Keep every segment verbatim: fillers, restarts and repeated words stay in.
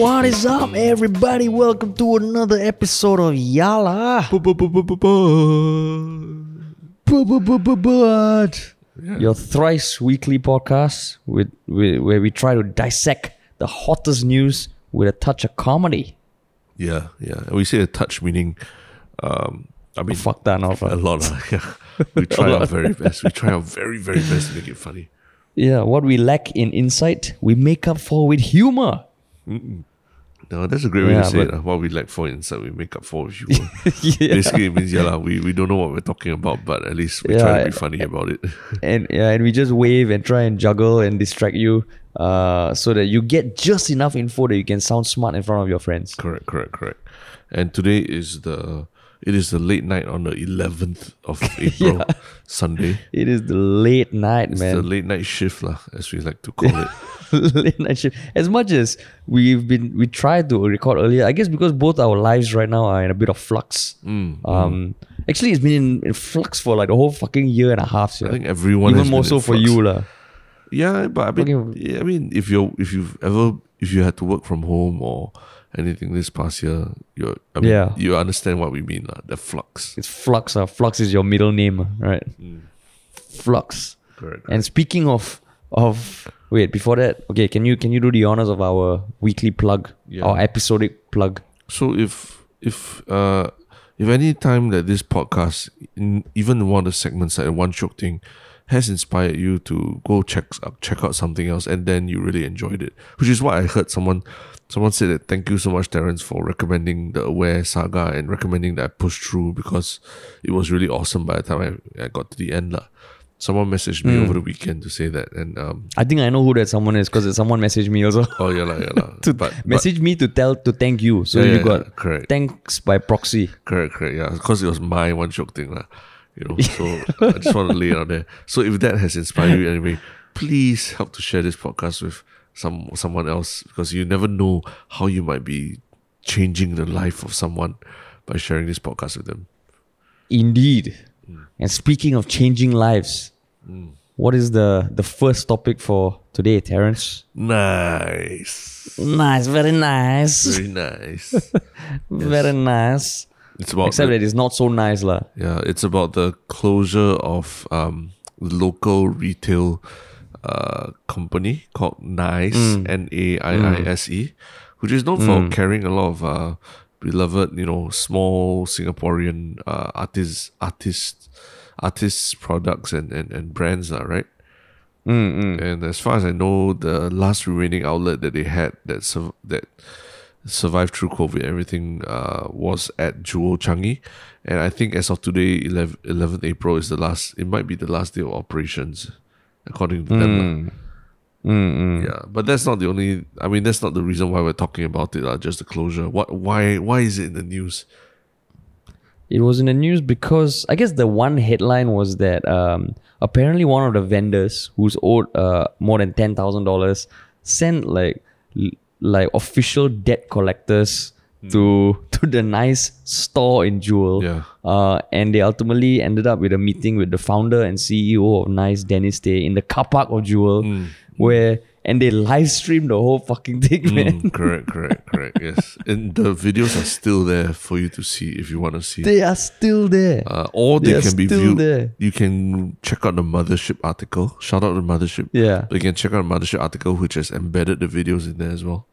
What is up, everybody? Welcome to another episode of Yala. Your thrice weekly podcast with, with where we try to dissect the hottest news with a touch of comedy. Yeah, yeah. We say a touch meaning, um, I mean, fuck that off. A lot. Of, yeah. We try our very best. We try our very, very best to make it funny. Yeah, what we lack in insight, we make up for with humor. Mm-mm. No, that's a great way yeah, to say it. Uh, what we lack for insight, we make up for with humor. Yeah. Basically, it means yeah, la, we, we don't know what we're talking about, but at least we yeah, try to be funny and, about it. and yeah, and we just wave and try and juggle and distract you uh, so that you get just enough info that you can sound smart in front of your friends. Correct, correct, correct. And today is the... It is the late night on the eleventh of April, yeah. Sunday. It is the late night, it's man. It's the late night shift, lah, as we like to call it. Late night shift. As much as we've been, we tried to record earlier, I guess because both our lives right now are in a bit of flux. Mm, um, mm. Actually, it's been in, in flux for like a whole fucking year and a half. So I think everyone even has more been so in for flux. You, lah. Yeah, but I mean, okay. I mean, if you if you've ever if you had to work from home or anything this past year, you I mean, yeah. you understand what we mean, la, the flux. It's flux. Uh, flux is your middle name, right? Mm. Flux. Correct. And speaking of of wait, before that, okay, can you can you do the honors of our weekly plug, yeah. our episodic plug? So if if uh if any time that this podcast, in even one of the segments like one SHIOK thing, has inspired you to go check up, check out something else, and then you really enjoyed it, which is what I heard someone someone said that thank you so much, Terrence, for recommending the Aware Saga and recommending that I push through because it was really awesome by the time I, I got to the end. La. Someone messaged me mm. over the weekend to say that, and um, I think I know who that someone is because someone messaged me also. Oh yeah, la, yeah, la. to but, message but, me to tell to thank you. So yeah, you yeah, got yeah, correct. Thanks by proxy. Correct, correct. Yeah, because it was my one SHIOK thing, la. You know, so I just want to lay it out there. So if that has inspired you anyway, please help to share this podcast with some someone else because you never know how you might be changing the life of someone by sharing this podcast with them. Indeed. Mm. And speaking of changing lives, mm. what is the, the first topic for today, Terrence? Nice. Nice, very nice. Very nice. yes. Very nice. It's about Except the, that it's not so nice, lah. Yeah, it's about the closure of um local retail uh company called Naiise, mm. N A I I S E, mm. which is known mm. for carrying a lot of uh beloved, you know, small Singaporean uh artists artists artists products and, and, and brands, lah, right? Mm, mm. And as far as I know, the last remaining outlet that they had that serv- that survived through COVID, everything uh, was at Jewel Changi, and I think as of today, eleventh April is the last. It might be the last day of operations, according to mm. them. Mm-mm. Yeah, but that's not the only. I mean, that's not the reason why we're talking about it. Uh, just the closure. What? Why? Why is it in the news? It was in the news because I guess the one headline was that um, apparently one of the vendors who's owed uh, more than ten thousand dollars sent like. L- like official debt collectors mm. to to the Naiise store in Jewel. Yeah. Uh, and they ultimately ended up with a meeting with the founder and C E O of Naiise, Dennis Tay, in the car park of Jewel, mm. where and they live streamed the whole fucking thing, mm, man. Correct, correct, correct. Yes. And the videos are still there for you to see if you want to see. They are still there. Uh, or they, they can be viewed. There. You can check out the Mothership article. Shout out to Mothership. Yeah. But you can check out the Mothership article, which has embedded the videos in there as well.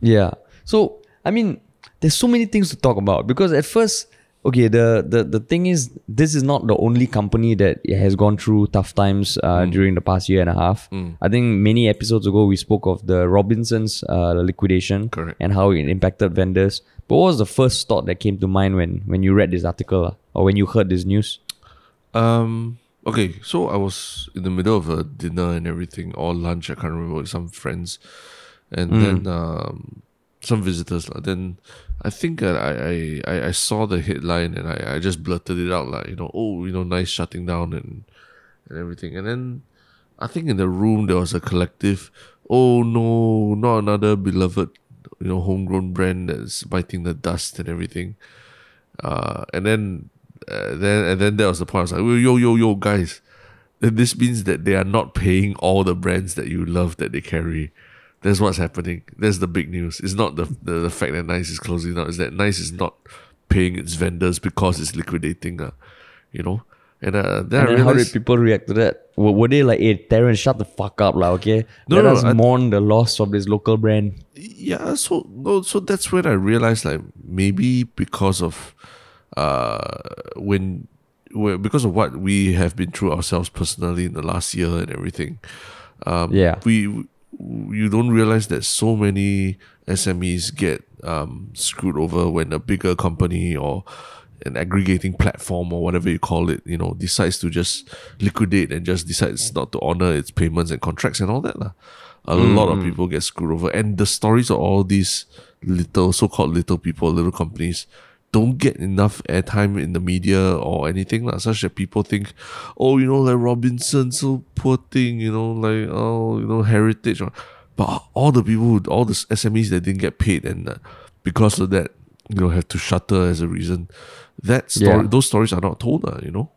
Yeah. So, I mean, there's so many things to talk about because at first, okay, the, the, the thing is, this is not the only company that has gone through tough times uh, mm. during the past year and a half. Mm. I think many episodes ago, we spoke of the Robinson's uh, liquidation. Correct. And how it impacted vendors. But what was the first thought that came to mind when, when you read this article or when you heard this news? Um. Okay, so I was in the middle of a dinner and everything, or lunch, I can't remember, with some friends. And mm. then um, some visitors. Like, then I think I, I, I saw the headline and I, I just blurted it out, like, you know, oh, you know, Naiise shutting down and and everything. And then I think in the room there was a collective, oh no, not another beloved, you know, homegrown brand that's biting the dust and everything. Uh, and then uh, then and then there was the part I was like, well, yo yo yo guys, this means that they are not paying all the brands that you love that they carry. That's what's happening. That's the big news. It's not the the, the fact that Naiise is closing down. It's that Naiise is not paying its vendors because it's liquidating. Uh, you know? And, uh, then, and then I realized, how did people react to that? Were, were they like, hey, Terrence, shut the fuck up, lah, okay? No, Let no, us I, mourn the loss of this local brand. Yeah, so no, so that's when I realized, like, maybe because of uh, when... because of what we have been through ourselves personally in the last year and everything, um, yeah, we you don't realize that so many S M Es get um, screwed over when a bigger company or an aggregating platform or whatever you call it, you know, decides to just liquidate and just decides not to honor its payments and contracts and all that. La. A mm. lot of people get screwed over, and the stories of all these little, so-called little people, little companies, don't get enough airtime in the media or anything like such that people think, oh, you know, like Robinson, so poor thing, you know, like, oh, you know, heritage. But all the people, who, all the S M Es that didn't get paid and uh, because of that, you know, have to shutter as a reason. That story, yeah. Those stories are not told, uh, you know.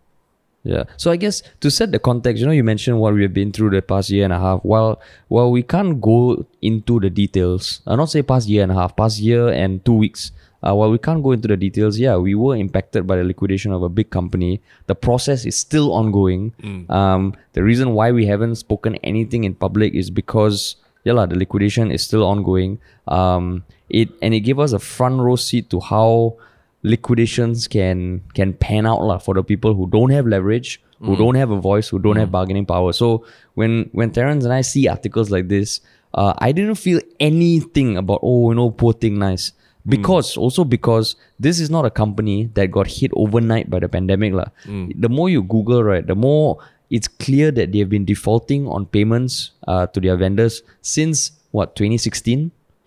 Yeah. So I guess to set the context, you know, you mentioned what we've been through the past year and a half. While, while we can't go into the details, I'll not say past year and a half, past year and two weeks, Uh, while we can't go into the details, yeah, we were impacted by the liquidation of a big company. The process is still ongoing. Mm. Um, the reason why we haven't spoken anything in public is because, yeah, la, the liquidation is still ongoing. Um, it and it gave us a front row seat to how liquidations can can pan out la, for the people who don't have leverage, who mm. don't have a voice, who don't mm. have bargaining power. So when when Terrence and I see articles like this, uh, I didn't feel anything about, oh, you know, poor thing, Naiise. Because, mm. also because this is not a company that got hit overnight by the pandemic. La. Mm. The more you Google, right, the more it's clear that they have been defaulting on payments uh, to their vendors since, what, twenty sixteen,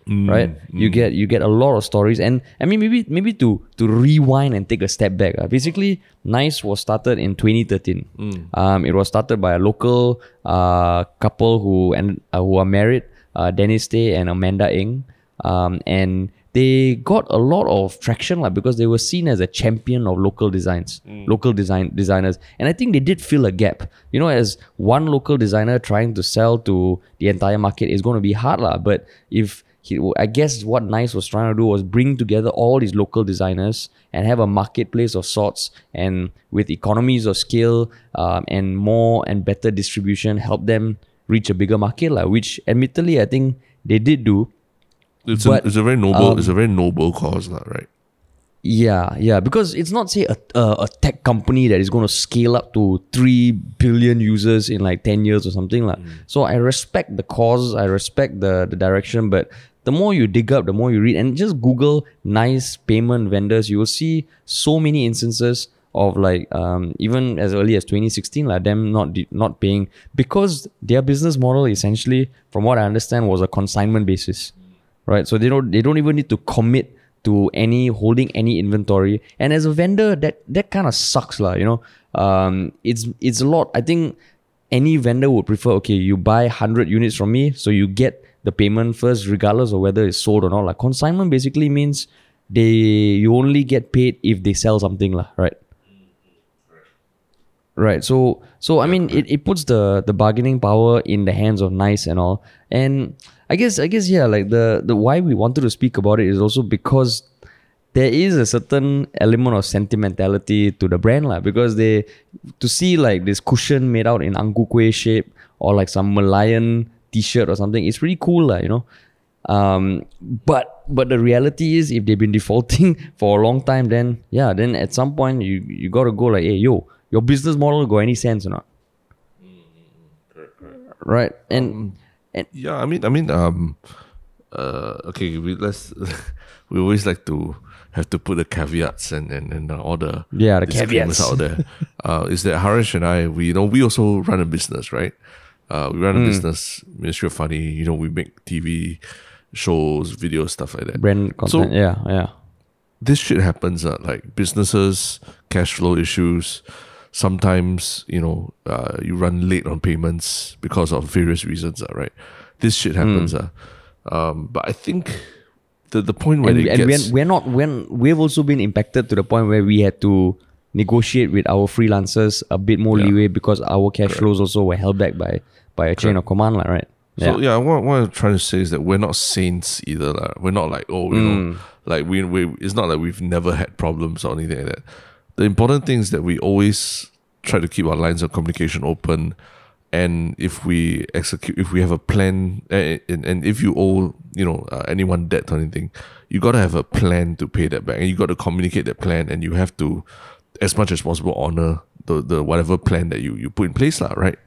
mm. right? Mm. You get you get a lot of stories. And I mean, maybe maybe to, to rewind and take a step back. Uh, basically, Naiise was started in twenty thirteen. Mm. Um, it was started by a local uh, couple who, and, uh, who are married, uh, Dennis Tay and Amanda Ng. Um, and... They got a lot of traction like, because they were seen as a champion of local designs, mm. local design designers. And I think they did fill a gap. You know, as one local designer trying to sell to the entire market is going to be hard. Lah. But if he, I guess what Naiise was trying to do was bring together all these local designers and have a marketplace of sorts, and with economies of scale um, and more and better distribution, help them reach a bigger market, lah, which admittedly I think they did do. It's, but, a, it's a very noble, um, it's a very noble cause, right? Yeah, yeah. Because it's not say a a, a tech company that is going to scale up to three billion users in like ten years or something, like. Mm. So I respect the cause, I respect the the direction. But the more you dig up, the more you read, and just Google Naiise payment vendors, you will see so many instances of like um even as early as twenty sixteen, like them not de- not paying because their business model essentially, from what I understand, was a consignment basis. Right, so they don't they don't even need to commit to any holding any inventory, and as a vendor, that that kind of sucks, lah. You know, um, it's it's a lot. I think any vendor would prefer, okay, you buy one hundred units from me, so you get the payment first, regardless of whether it's sold or not. Like consignment basically means they you only get paid if they sell something, lah. Right. Right, so so I mean, it, it puts the, the bargaining power in the hands of Naiise and all, and I guess I guess yeah, like the, the why we wanted to speak about it is also because there is a certain element of sentimentality to the brand, lah. Because they to see like this cushion made out in Angku Kueh shape or like some Malayan T-shirt or something, it's pretty cool, lah. You know. Um, but but the reality is, if they've been defaulting for a long time, then yeah, then at some point you you gotta go like, hey, yo. Your business model got any sense or not? Right, and, um, and yeah, I mean, I mean, um, uh, okay, we let's we always like to have to put the caveats and and, and all the yeah the caveats out there. uh, is that Haresh and I, we you know we also run a business, right? Uh, we run a mm. business, Ministry of Funny. You know, we make T V shows, videos, stuff like that. Brand content, so, yeah, yeah. This shit happens, uh, like businesses, cash flow issues. Sometimes, you know, uh, you run late on payments because of various reasons, uh, right? This shit happens. Mm. Uh, um, but I think the the point where and, it and gets... And we're not... When we've also been impacted to the point where we had to negotiate with our freelancers a bit more yeah. leeway because our cash Correct. Flows also were held back by, by a chain Correct. Of command, right? So yeah, yeah what, what I'm trying to say is that we're not saints either. Like, we're not like, oh, you mm. know, like we, we, it's not like we've never had problems or anything like that. The important thing is that we always try to keep our lines of communication open, and if we execute, if we have a plan, and, and if you owe, you know, uh, anyone debt or anything, you got to have a plan to pay that back, and you got to communicate that plan, and you have to, as much as possible, honor the, the whatever plan that you, you put in place, lah, right?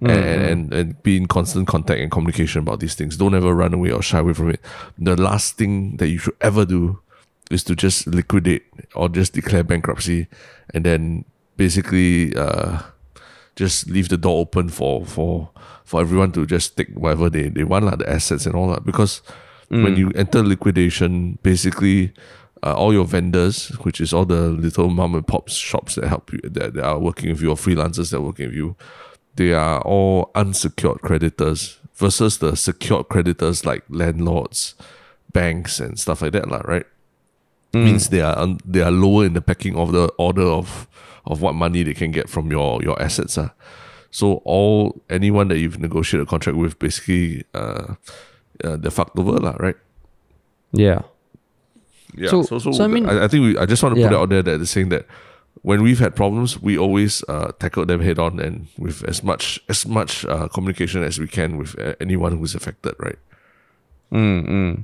Mm-hmm. And, and and be in constant contact and communication about these things. Don't ever run away or shy away from it. The last thing that you should ever do is to just liquidate or just declare bankruptcy, and then basically uh, just leave the door open for for, for everyone to just take whatever they, they want, like the assets and all that. Because mm. when you enter liquidation, basically uh, all your vendors, which is all the little mom and pop shops that help you, that, that are working with you, or freelancers that are working with you, they are all unsecured creditors versus the secured creditors like landlords, banks, and stuff like that, like, right? Mm. Means they are un- they are lower in the pecking of the order of, of what money they can get from your your assets. Uh. So all anyone that you've negotiated a contract with, basically, uh, uh, they're fucked over, lah, right? Yeah. Yeah. So, so, so, so I mean, I, I think we, I just want to yeah. put it out there that they're saying that when we've had problems, we always uh, tackle them head on and with as much as much uh, communication as we can with anyone who's affected, right? Mm. Mm.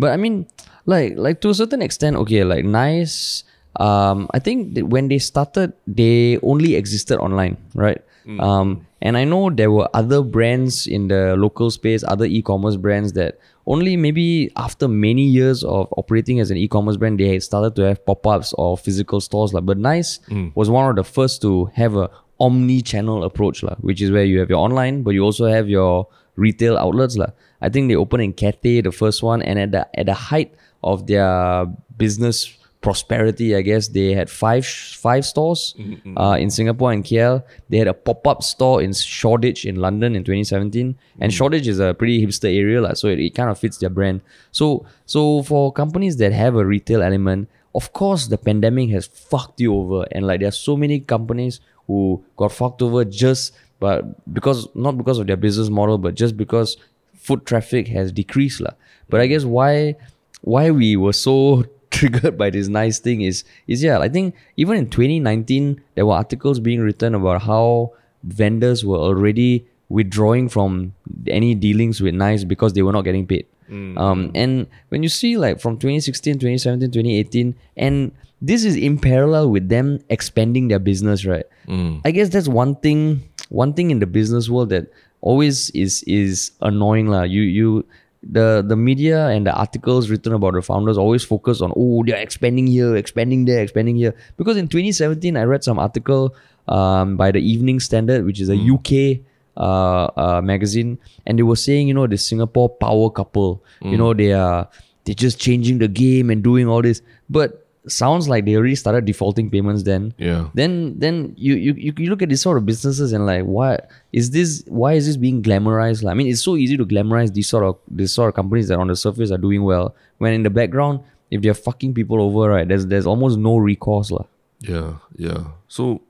But I mean, like like to a certain extent, okay, like Naiise. Um, I think that when they started, they only existed online, right? Mm. Um, and I know there were other brands in the local space, other e-commerce brands that only maybe after many years of operating as an e-commerce brand, they had started to have pop-ups or physical stores. Like, but Naiise mm. was one of the first to have a omni-channel approach, like, which is where you have your online, but you also have your retail outlets. Like. I think they opened in Cathay, the first one, and at the at the height of their business prosperity, I guess, they had five five stores mm-hmm. uh, in Singapore and K L. They had a pop-up store in Shoreditch in London in twenty seventeen. Mm-hmm. And Shoreditch is a pretty hipster area, like, so it, it kind of fits their brand. So, so for companies that have a retail element, of course, the pandemic has fucked you over. And like there are so many companies who got fucked over just but because, not because of their business model, but just because foot traffic has decreased. Like. But I guess why why we were so triggered by this Naiise thing is is yeah I think even in twenty nineteen there were articles being written about how vendors were already withdrawing from any dealings with Naiise because they were not getting paid. mm. Um and when you see like from twenty sixteen, twenty seventeen, twenty eighteen, and this is in parallel with them expanding their business, right? mm. I guess that's one thing one thing in the business world that always is is annoying, lah. you you The the media and the articles written about the founders always focus on, oh, they're expanding here, expanding there, expanding here. Because in twenty seventeen, I read some article um, by the Evening Standard, which is a U K uh, uh, magazine. And they were saying, you know, the Singapore power couple, mm. you know, they are, they're just changing the game and doing all this. But sounds like they already started defaulting payments then. Yeah. Then then you you you look at this sort of businesses and like, why is this why is this being glamorized? Like, I mean, it's so easy to glamorize these sort of these sort of companies that on the surface are doing well, when in the background, if they're fucking people over, right, there's there's almost no recourse. Lah. Yeah, yeah. So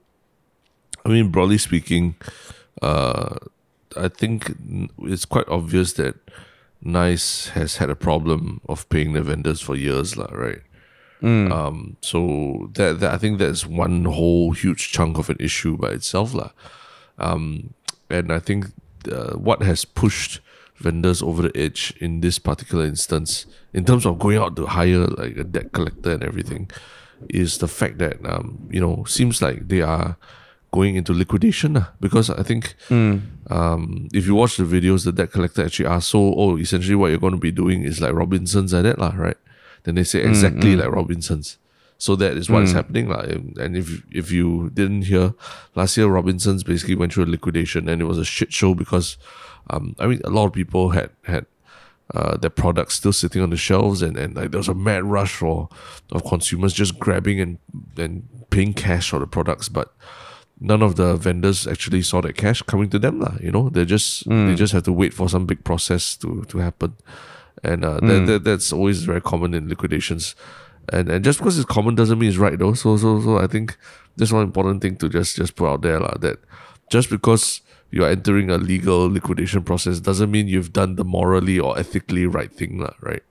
I mean, broadly speaking, uh I think it's quite obvious that Naiise has had a problem of paying the vendors for years, lah, right? Mm. Um, so that, that I think that's one whole huge chunk of an issue by itself, lah. Um, and I think uh, what has pushed vendors over the edge in this particular instance, in terms of going out to hire like a debt collector and everything, is the fact that um, you know, seems like they are going into liquidation, lah. Because I think mm. um, if you watch the videos, the debt collector actually asks, so oh, essentially what you're going to be doing is like Robinson's and that, lah, right? Then they say exactly mm, mm. like Robinson's. So that is what mm. is happening. Like, and if if you didn't hear, last year Robinson's basically went through a liquidation, and it was a shit show because, um, I mean, a lot of people had had uh, their products still sitting on the shelves, and, and like there was a mad rush for of consumers just grabbing and, and paying cash for the products, but none of the vendors actually saw that cash coming to them, lah. You know, they just mm. they just have to wait for some big process to to happen. And uh, mm. that, that that's always very common in liquidations, and and just because it's common doesn't mean it's right though. So so so I think that's one important thing to just just put out there, lah. That Just because you're entering a legal liquidation process doesn't mean you've done the morally or ethically right thing, right?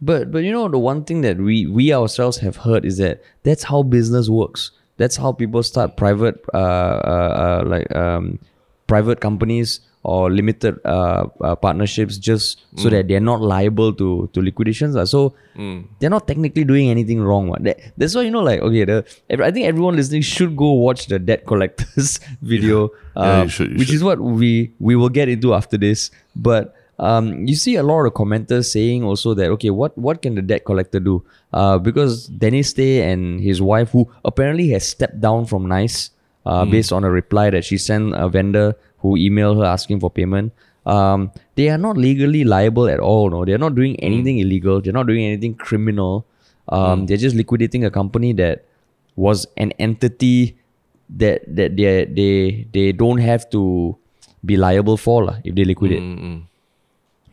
But but you know, the one thing that we, we ourselves have heard is that that's how business works. That's how people start private uh, uh, uh, like um, private companies or limited uh, uh, partnerships, just so mm. that they're not liable to to liquidations. Uh. So mm. they're not technically doing anything wrong. Uh. That, that's why, you know, like, okay, the, I think everyone listening should go watch the Debt Collectors video, yeah. Um, yeah, you should, you which should. is what we, we will get into after this. But um, you see a lot of commenters saying also that, okay, what, what can the debt collector do? Uh, because Dennis Tay and his wife, who apparently has stepped down from Naiise, Uh, mm. based on a reply that she sent a vendor who emailed her asking for payment. Um, they are not legally liable at all. No, they're not doing anything mm. illegal. They're not doing anything criminal. Um, mm. They're just liquidating a company that was an entity that that they they they don't have to be liable for lah, if they liquidate. Mm-hmm.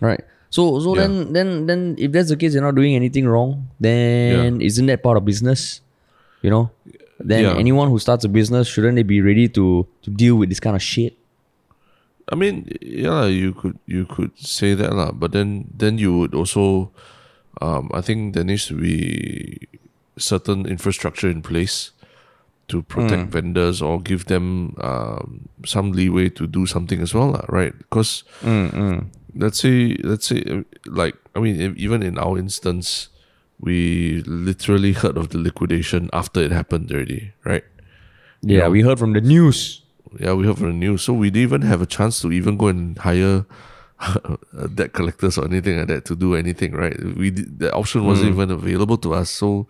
Right. So so yeah. then then then if that's the case, they're not doing anything wrong. Then yeah. isn't that part of business? You know. Then yeah. anyone who starts a business, shouldn't they be ready to, to deal with this kind of shit? I mean, yeah, you could you could say that lah. But then then you would also, um, I think there needs to be certain infrastructure in place to protect mm. vendors or give them um, some leeway to do something as well lah, right? Because mm-hmm. let's say let's say like I mean, even in our instance, we literally heard of the liquidation after it happened already, right? Yeah, you know, we heard from the news. Yeah, we heard from the news. So we didn't even have a chance to even go and hire debt collectors or anything like that to do anything, right? We did, the option wasn't mm. even available to us. So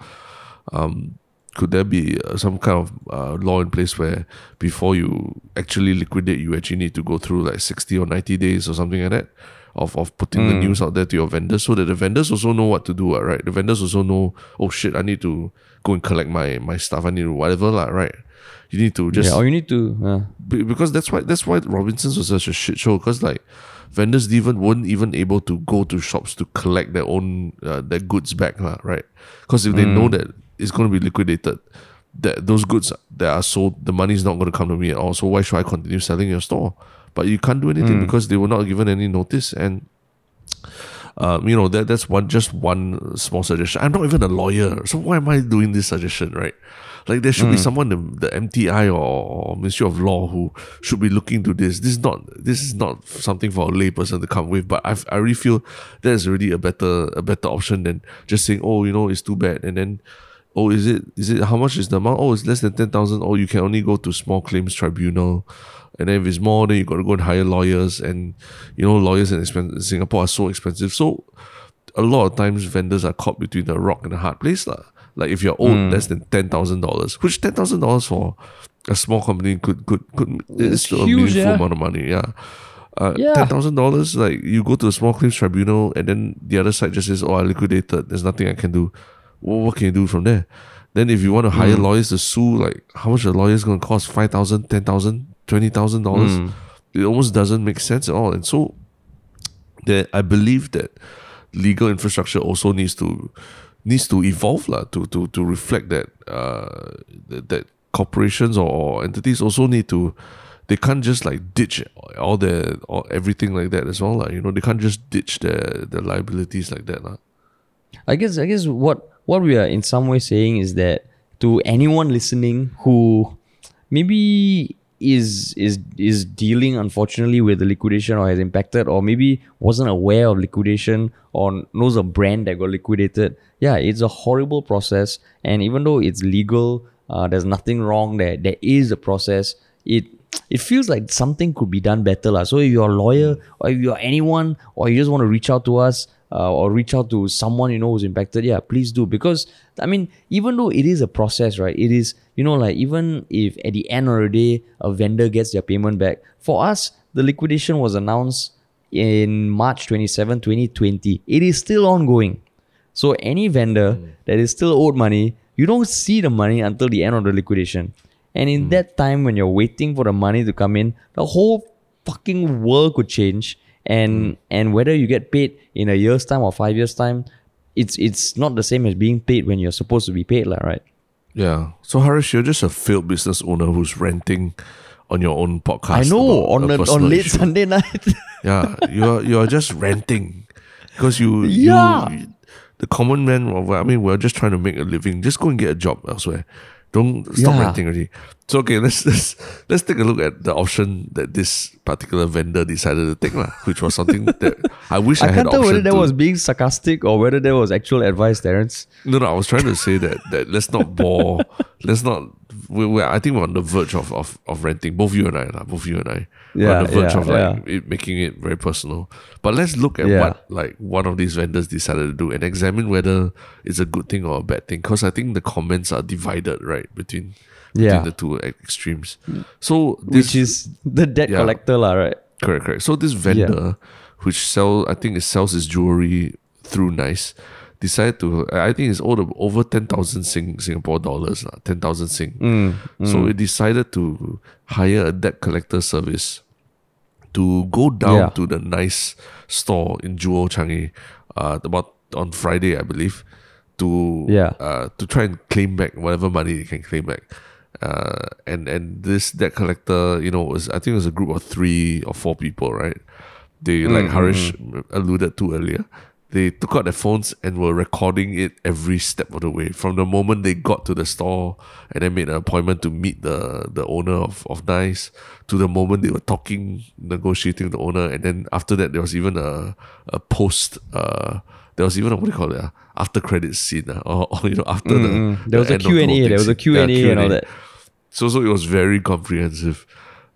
um, could there be some kind of uh, law in place where before you actually liquidate, you actually need to go through like sixty or ninety days or something like that? Of of putting mm. the news out there to your vendors, so that the vendors also know what to do, right? The vendors also know, oh shit, I need to go and collect my, my stuff. I need to whatever, lah, right? You need to just yeah, or you need to uh. be, because that's why that's why Robinson's was such a shit show. Because like vendors even weren't even able to go to shops to collect their own uh, their goods back, lah, right? Because if they mm. know that it's going to be liquidated, that those goods that are sold, the money is not going to come to me at all. So why should I continue selling your store? But you can't do anything mm. because they were not given any notice. And, um, you know, that that's one just one small suggestion. I'm not even a lawyer, so why am I doing this suggestion, right? Like there should mm. be someone, the, the M T I or, or Ministry of Law, who should be looking to this. This is not this is not something for a layperson to come with, but I I really feel that is already a better a better option than just saying, oh, you know, it's too bad. And then, oh, is it is it how much is the amount? Oh, it's less than ten thousand. Oh, you can only go to small claims tribunal. And then if it's more, then you got to go and hire lawyers. And, you know, lawyers in expense- Singapore are so expensive. So, a lot of times, vendors are caught between the rock and a hard place. La. Like, if you're owed mm. less than ten thousand dollars, which ten thousand dollars for a small company could, could, could it's still huge, a meaningful yeah. amount of money. Yeah. Uh, yeah. ten thousand dollars, like, you go to a small claims tribunal, and then the other side just says, oh, I liquidated. There's nothing I can do. Well, what can you do from there? Then, if you want to hire mm. lawyers to sue, like, how much are lawyers going to cost? five thousand dollars, ten thousand dollars? twenty thousand dollars, mm. it almost doesn't make sense at all. And so that I believe that legal infrastructure also needs to needs to evolve la, to, to, to reflect that, uh, that that corporations or, or entities also need to, they can't just like ditch all their, or everything like that as well. La. You know, they can't just ditch their, their liabilities like that. La. I guess I guess what, what we are in some way saying is that to anyone listening who maybe is is is dealing unfortunately with the liquidation or has impacted or maybe wasn't aware of liquidation or knows a brand that got liquidated, yeah, it's a horrible process. And even though it's legal, uh, there's nothing wrong there. There is a process. It it feels like something could be done better. La. So if you're a lawyer or if you're anyone or you just want to reach out to us uh, or reach out to someone you know who's impacted, yeah, please do. Because, I mean, even though it is a process, right, it is, you know, like even if at the end of the day, a vendor gets their payment back. For us, the liquidation was announced in March twenty-seventh, twenty twenty. It is still ongoing. So any vendor mm. that is still owed money, you don't see the money until the end of the liquidation. And in mm. that time, when you're waiting for the money to come in, the whole fucking world could change. And mm. and whether you get paid in a year's time or five years' time, it's it's not the same as being paid when you're supposed to be paid, lah, right? Yeah. So Harish, you're just a failed business owner who's renting on your own podcast. I know, on a, on late issue. Sunday night. Yeah, you're you're just ranting because you yeah. you the common man. I mean, we're just trying to make a living. Just go and get a job elsewhere. Don't stop yeah. ranting already. So okay, let's let's let's take a look at the option that this particular vendor decided to take, lah, which was something that I wish I, I had. I can't tell whether that was being sarcastic or whether there was actual advice, Terrence. No, no, I was trying to say that that let's not bore, let's not. We, we, I think we're on the verge of of, of ranting. Both you and I, lah, both you and I, yeah, we're on the verge yeah, of like yeah. it, making it very personal. But let's look at yeah. what like one of these vendors decided to do and examine whether it's a good thing or a bad thing. Because I think the comments are divided, right, between. Between yeah. the two extremes. So this, which is the debt yeah, collector lah, right? Correct, correct. So this vendor, yeah. which sell, I think it sells his jewelry through Naiise, decided to, I think it's over ten thousand Sing, Singapore dollars, lah, ten thousand Sing. Mm, mm. So it decided to hire a debt collector service to go down yeah. to the Naiise store in Jewel Changi uh, about on Friday, I believe, to yeah. uh, to try and claim back whatever money they can claim back. Uh, and and this debt collector, you know, was I think it was a group of three or four people, right? They, like mm-hmm. Harish alluded to earlier, they took out their phones and were recording it every step of the way. From the moment they got to the store and then made an appointment to meet the, the owner of, of Naiise, to the moment they were talking, negotiating with the owner, and then after that there was even a a post uh, there was even a, what do you call it? Uh, after credits scene, uh, or, or you know, after mm, the, there, the was a Q and A, there was a Q and A, there was a Q and A and all that. So, so it was very comprehensive.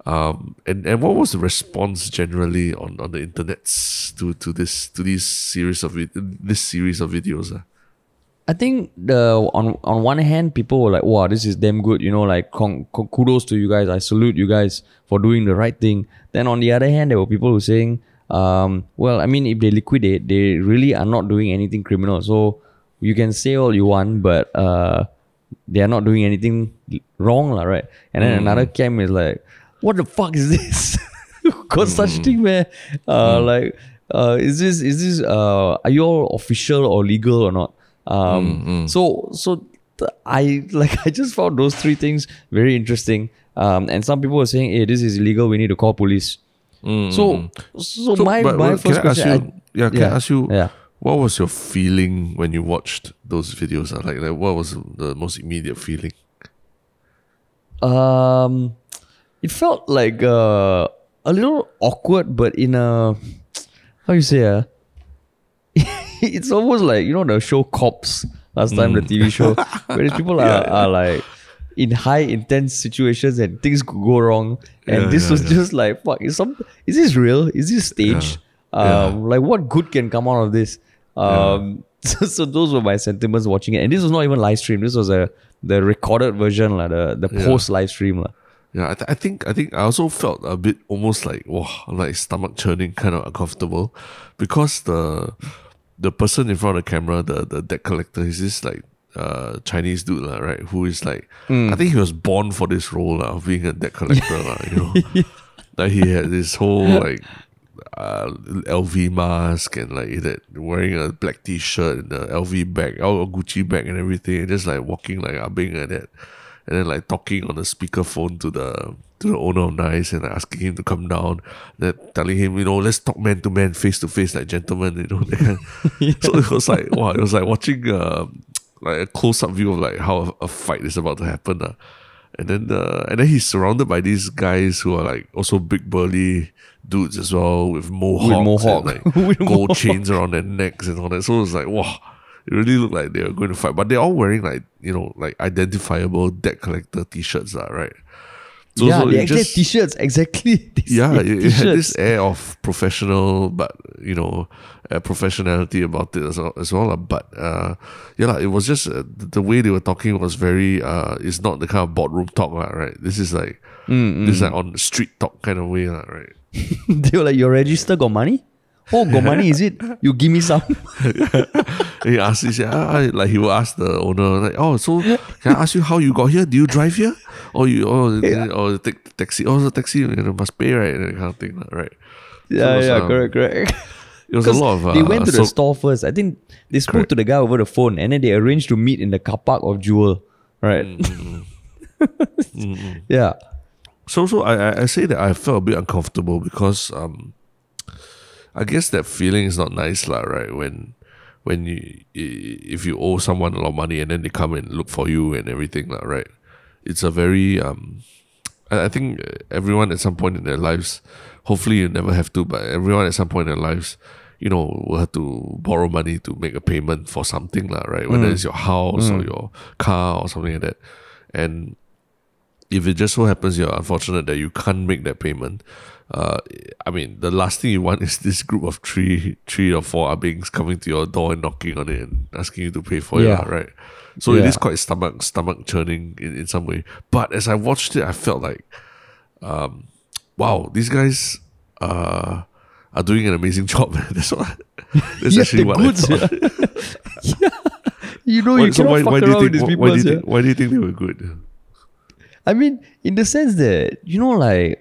Um, and, and what was the response generally on, on the internets to to this to these series of this series of videos? Uh? I think the on on one hand, people were like, "Wow, this is damn good!" You know, like con- con- kudos to you guys. I salute you guys for doing the right thing. Then on the other hand, there were people who were saying. Um, well, I mean, if they liquidate, they really are not doing anything criminal. So you can say all you want, but uh, they are not doing anything wrong, lah, right? And then mm. another camp is like, what the fuck is this? Got mm. such thing, man? Uh, mm. Like, uh, is this is this uh, are you all official or legal or not? Um, mm-hmm. So so th- I like I just found those three things very interesting. Um, and some people were saying, hey, this is illegal. We need to call police. Mm. So, so, so my, my first can question. I ask you, I, yeah, can yeah, I ask you, yeah. what was your feeling when you watched those videos? Like, like, what was the most immediate feeling? Um, it felt like uh, a little awkward, but in a how you say, uh, it's almost like you know the show Cops last time, mm. the T V show, where people yeah. are, are like. In high intense situations and things could go wrong, and yeah, this yeah, was yeah. just like fuck. Is some is this real? Is this staged? Yeah. Um, yeah. Like what good can come out of this? Um, yeah. so, so those were my sentiments watching it, and this was not even live stream. This was a the recorded version, like the the yeah. post live stream, like. Yeah, I, th- I think I think I also felt a bit almost like wow, like stomach churning, kind of uncomfortable, because the the person in front of the camera, the the debt collector, is this like. Uh, Chinese dude la, right? Who is like mm. I think he was born for this role la, of being a debt collector la, you know. yeah. Like he had this whole like uh, L V mask and like that, wearing a black t-shirt and the L V bag, oh, Gucci bag and everything, and just like walking like abing like that, and then like talking on the speakerphone to the to the owner of Naiise and like, asking him to come down, that telling him, you know, let's talk man to man, face to face, like gentlemen, you know. yeah. So it was like wow, it was like watching. Uh, Like a close-up view of like how a, a fight is about to happen, uh. and then uh, and then he's surrounded by these guys who are like also big burly dudes as well with mohawks, with mohawk. and, like gold mohawk. chains around their necks and all that. So it's like wow, it really looked like they were going to fight, but they're all wearing like you know like identifiable debt collector T-shirts, uh, right? So, yeah, so they actually just, had T-shirts exactly. Yeah, it, it had this air of professional, but you know, uh, professionality about it as well. As well uh, but uh, yeah, like, it was just uh, the way they were talking was very. Uh, it's not the kind of boardroom talk, like, right? This is like mm-hmm. this is like on street talk kind of way, like, right? They were like, "Your register got money? Oh, got money? Is it? You give me some." He asked, he said, ah, like he will ask the owner, like, "Oh, so can I ask you how you got here? Do you drive here? Or you or, yeah. or take taxi? Oh, the taxi you know, must pay, right?" And that kind of thing, right? Yeah, so was, yeah, um, correct, correct. It was a lot of. Uh, they went to so, the store first. I think they spoke correct. to the guy over the phone, and then they arranged to meet in the car park of Jewel, right? Mm-hmm. mm-hmm. Yeah. So so I I say that I felt a bit uncomfortable because um, I guess that feeling is not nice lah, right? When when you if you owe someone a lot of money and then they come and look for you and everything lah, right? It's a very um, I think everyone at some point in their lives, hopefully you never have to, but everyone at some point in their lives, you know, will have to borrow money to make a payment for something lah, right? Whether mm. it's your house mm. or your car or something like that, and if it just so happens you're unfortunate that you can't make that payment, uh, I mean, the last thing you want is this group of three three or four abings coming to your door and knocking on it and asking you to pay for yeah. it, right? So yeah. it is quite stomach stomach churning in, in some way. But as I watched it, I felt like, um, wow, these guys uh, are doing an amazing job. That's what. That's yeah, actually what goods, I thought. Yeah. yeah. You know, why, you so cannot why, fuck why around with these people. Why do, you think, yeah. why do you think they were good? I mean, in the sense that, you know, like,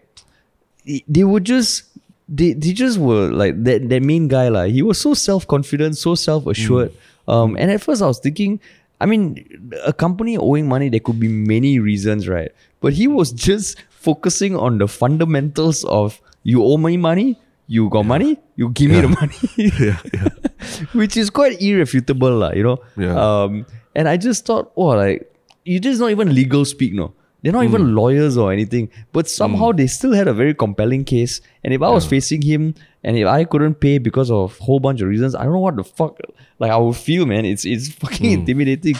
they were just, they, they just were, like, that, that main guy, like, he was so self-confident, so self-assured. Mm. Um, and at first I was thinking, I mean, a company owing money, there could be many reasons, right? But he was just focusing on the fundamentals of, you owe me money, you got yeah. money, you give yeah. me the money. yeah, yeah. Which is quite irrefutable, lah, you know? Yeah. Um, and I just thought, oh, like, you just not even legal speak, no? They're not mm. even lawyers or anything. But somehow mm. they still had a very compelling case. And if I yeah. was facing him and if I couldn't pay because of a whole bunch of reasons, I don't know what the fuck like I would feel, man. It's it's fucking mm. intimidating.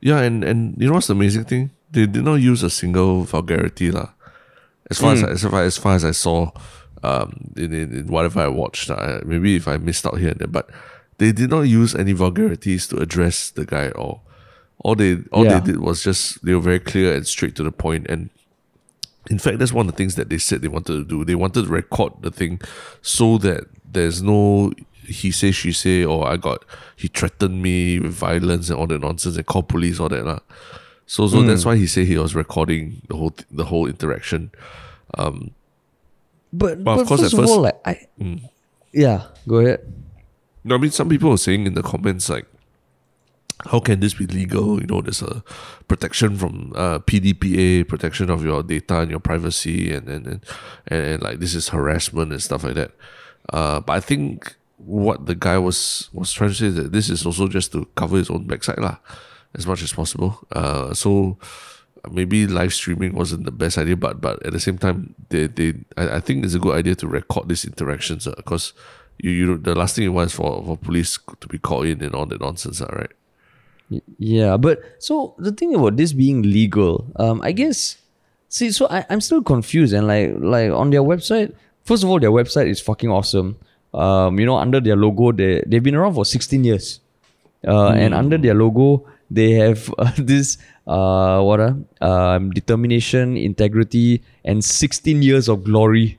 Yeah, and, and you know what's the amazing thing? They did not use a single vulgarity lah. As far mm. as I, as far as far as I saw um in, in, in whatever I watched, uh, maybe if I missed out here and there, but they did not use any vulgarities to address the guy at all. All they all yeah. they did was just, they were very clear and straight to the point. And in fact, that's one of the things that they said they wanted to do. They wanted to record the thing so that there's no he say, she say, or I got, he threatened me with violence and all that nonsense and call police, all that. Lah. So so mm. that's why he said he was recording the whole th- the whole interaction. Um, but, but, but of course first at first... Of all, like, I, mm, yeah, go ahead. No, I mean, some people were saying in the comments, like, how can this be legal? You know, there's a protection from uh, P D P A, protection of your data and your privacy, and and, and and and like this is harassment and stuff like that. Uh, but I think what the guy was was trying to say is that this is also just to cover his own backside lah, as much as possible. Uh, so maybe live streaming wasn't the best idea, but but at the same time, they they I, I think it's a good idea to record these interactions because uh, you you the last thing you want is for, for police to be called in and all that nonsense, uh, right? Yeah, but so the thing about this being legal, um, I guess, see, so I, I'm still confused and like like on their website, first of all, their website is fucking awesome. Um, you know, under their logo, they, they've been around for sixteen years. Uh, mm. And under their logo, they have uh, this, uh, what, uh, um, determination, integrity, and sixteen years of glory.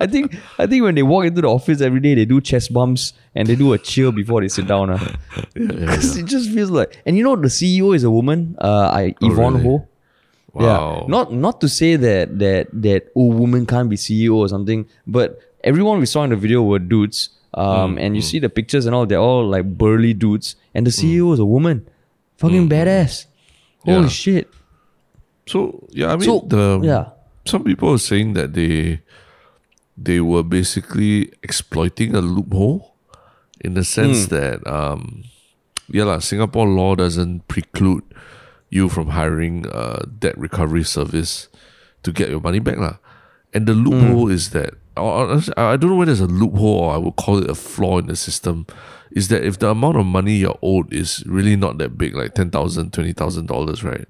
I think I think when they walk into the office every day, they do chest bumps and they do a cheer before they sit down. Because uh. yeah, yeah, yeah. it just feels like, and you know, the C E O is a woman, uh, I, oh, Yvonne really? Ho. Wow. Yeah. Not not to say that that that oh, woman can't be C E O or something, but everyone we saw in the video were dudes. Um, mm, and you mm. see the pictures and all, they're all like burly dudes, and the C E O mm. is a woman. Fucking mm. badass. Holy yeah. shit. So yeah, I mean so, the yeah. some people are saying that they they were basically exploiting a loophole in the sense mm. that um, yeah la, Singapore law doesn't preclude you from hiring a debt recovery service to get your money back la. And the loophole mm. is that, I don't know whether it's a loophole or I would call it a flaw in the system, is that if the amount of money you're owed is really not that big, like ten thousand dollars, twenty thousand dollars, right?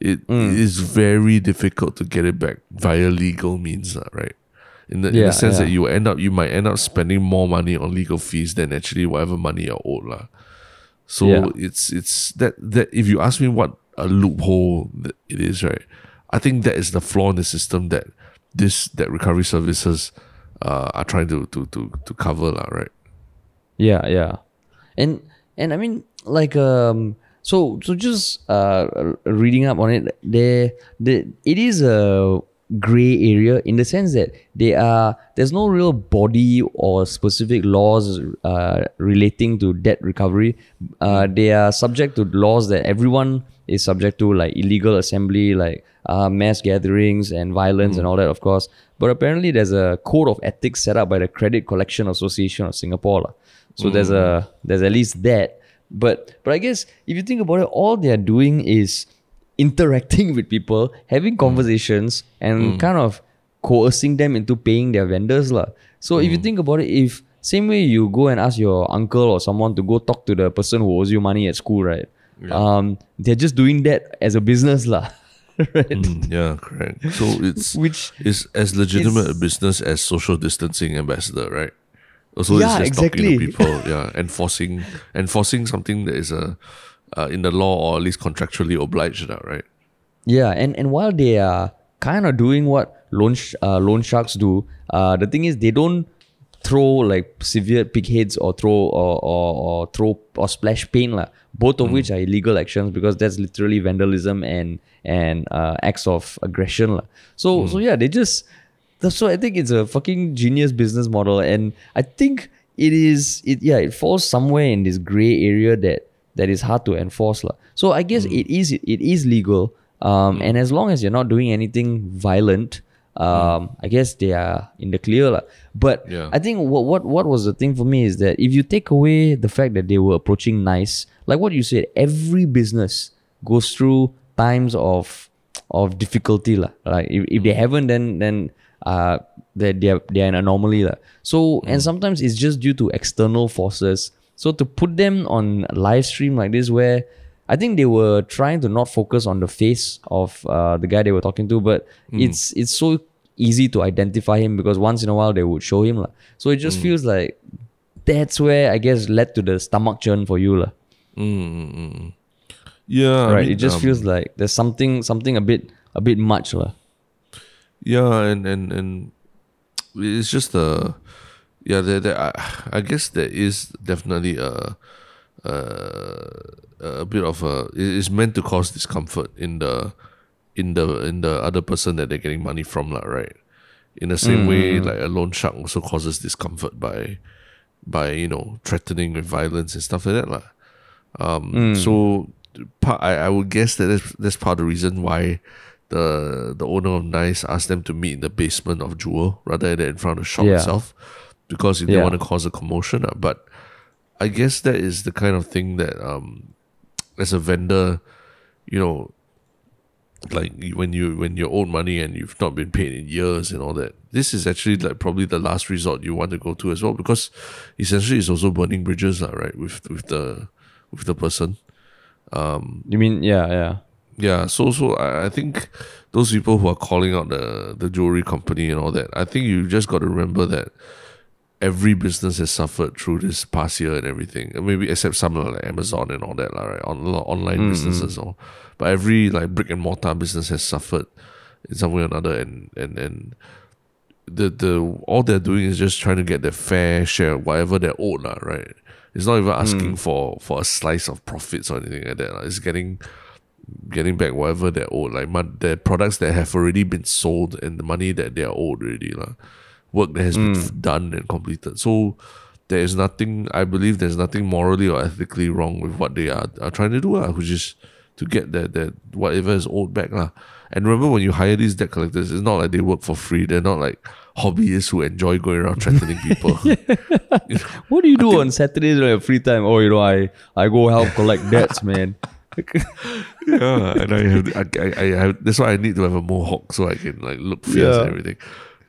It mm. is very difficult to get it back via legal means, right? In the, yeah, in the sense yeah. that you end up, you might end up spending more money on legal fees than actually whatever money you're owed, lah. So yeah. it's it's that that if you ask me what a loophole it is, right? I think that is the flaw in the system that this that recovery services uh, are trying to to to to cover, lah, right? Yeah, yeah, and and I mean like um. So, so just uh, reading up on it, there, there, it is a gray area in the sense that they are, there's no real body or specific laws uh, relating to debt recovery. Uh, they are subject to laws that everyone is subject to like illegal assembly, like uh, mass gatherings and violence mm. and all that, of course. But apparently there's a code of ethics set up by the Credit Collection Association of Singapore. La. So mm. there's a there's at least that. But but I guess if you think about it, all they're doing is interacting with people, having conversations, and mm. kind of coercing them into paying their vendors. La. So mm. if you think about it, if same way you go and ask your uncle or someone to go talk to the person who owes you money at school, right? Yeah. Um, they're just doing that as a business, lah. Right? Mm, yeah, correct. So it's Which it's as legitimate it's, a business as social distancing ambassador, right? So yeah, it's just exactly. talking to people, yeah, enforcing enforcing something that is a uh, in the law or at least contractually obliged, right? Yeah, and and while they are kind of doing what loan sh- uh, loan sharks do, uh, the thing is they don't throw like severe pig heads or throw or or, or throw or splash paint la. Both of mm. which are illegal actions because that's literally vandalism and and uh, acts of aggression la. So mm. so yeah, they just so I think it's a fucking genius business model, and I think it is it yeah it falls somewhere in this gray area that that is hard to enforce la. So I guess mm. it is it is legal, um, and as long as you're not doing anything violent. Um, mm. I guess they are in the clear la. But yeah. I think what, what what was the thing for me is that if you take away the fact that they were approaching Naiise, like what you said, every business goes through times of of difficulty la. Like if, if mm. they haven't, then then uh they're they're, they're an anomaly la. So mm. and sometimes it's just due to external forces. So to put them on a live stream like this, where I think they were trying to not focus on the face of uh, the guy they were talking to, but mm. it's it's so easy to identify him because once in a while they would show him. La. So it just mm. feels like that's where I guess led to the stomach churn for you. La. Mm. Yeah. Right. I mean, it just um, feels like there's something something a bit a bit much. La. Yeah, and, and, and it's just a... Yeah, there, there, I, I guess there is definitely a... Uh, a bit of a it's meant to cause discomfort in the in the in the other person that they're getting money from, lah, right? In the same mm. way, like a loan shark also causes discomfort by by you know threatening with violence and stuff like that, lah. Um, mm. So part, I I would guess that that's, that's part of the reason why the the owner of Naiise asked them to meet in the basement of Jewel rather than in front of the shop yeah. itself, because if yeah. they want to cause a commotion, lah, but. I guess that is the kind of thing that, um, as a vendor, you know, like when you when you're owed money and you've not been paid in years and all that, this is actually like probably the last resort you want to go to as well, because essentially it's also burning bridges, lah, right? With with the with the person. Um, you mean yeah yeah yeah. So so I, I think those people who are calling out the the jewelry company and all that, I think you just got to remember that. Every business has suffered through this past year and everything. Maybe except some like Amazon and all that, right? On, online mm-hmm. businesses, all. But every like brick and mortar business has suffered in some way or another, and and and the the all they're doing is just trying to get their fair share, whatever they're owed, right? It's not even asking mm. for for a slice of profits or anything like that. It's getting getting back whatever they're owed, like their products that have already been sold and the money that they are owed already, lah. Work that has been mm. done and completed. So there is nothing, I believe there's nothing morally or ethically wrong with what they are, are trying to do, lah, which is to get their, their whatever is owed back. Lah. And remember, when you hire these debt collectors, it's not like they work for free. They're not like hobbyists who enjoy going around threatening people. You know, what do you do think, on Saturdays when you have free time? Oh, you know, I, I go help collect debts, man. Yeah, and I have, I, I, I have, that's why I need to have a mohawk so I can like look fierce yeah. and everything.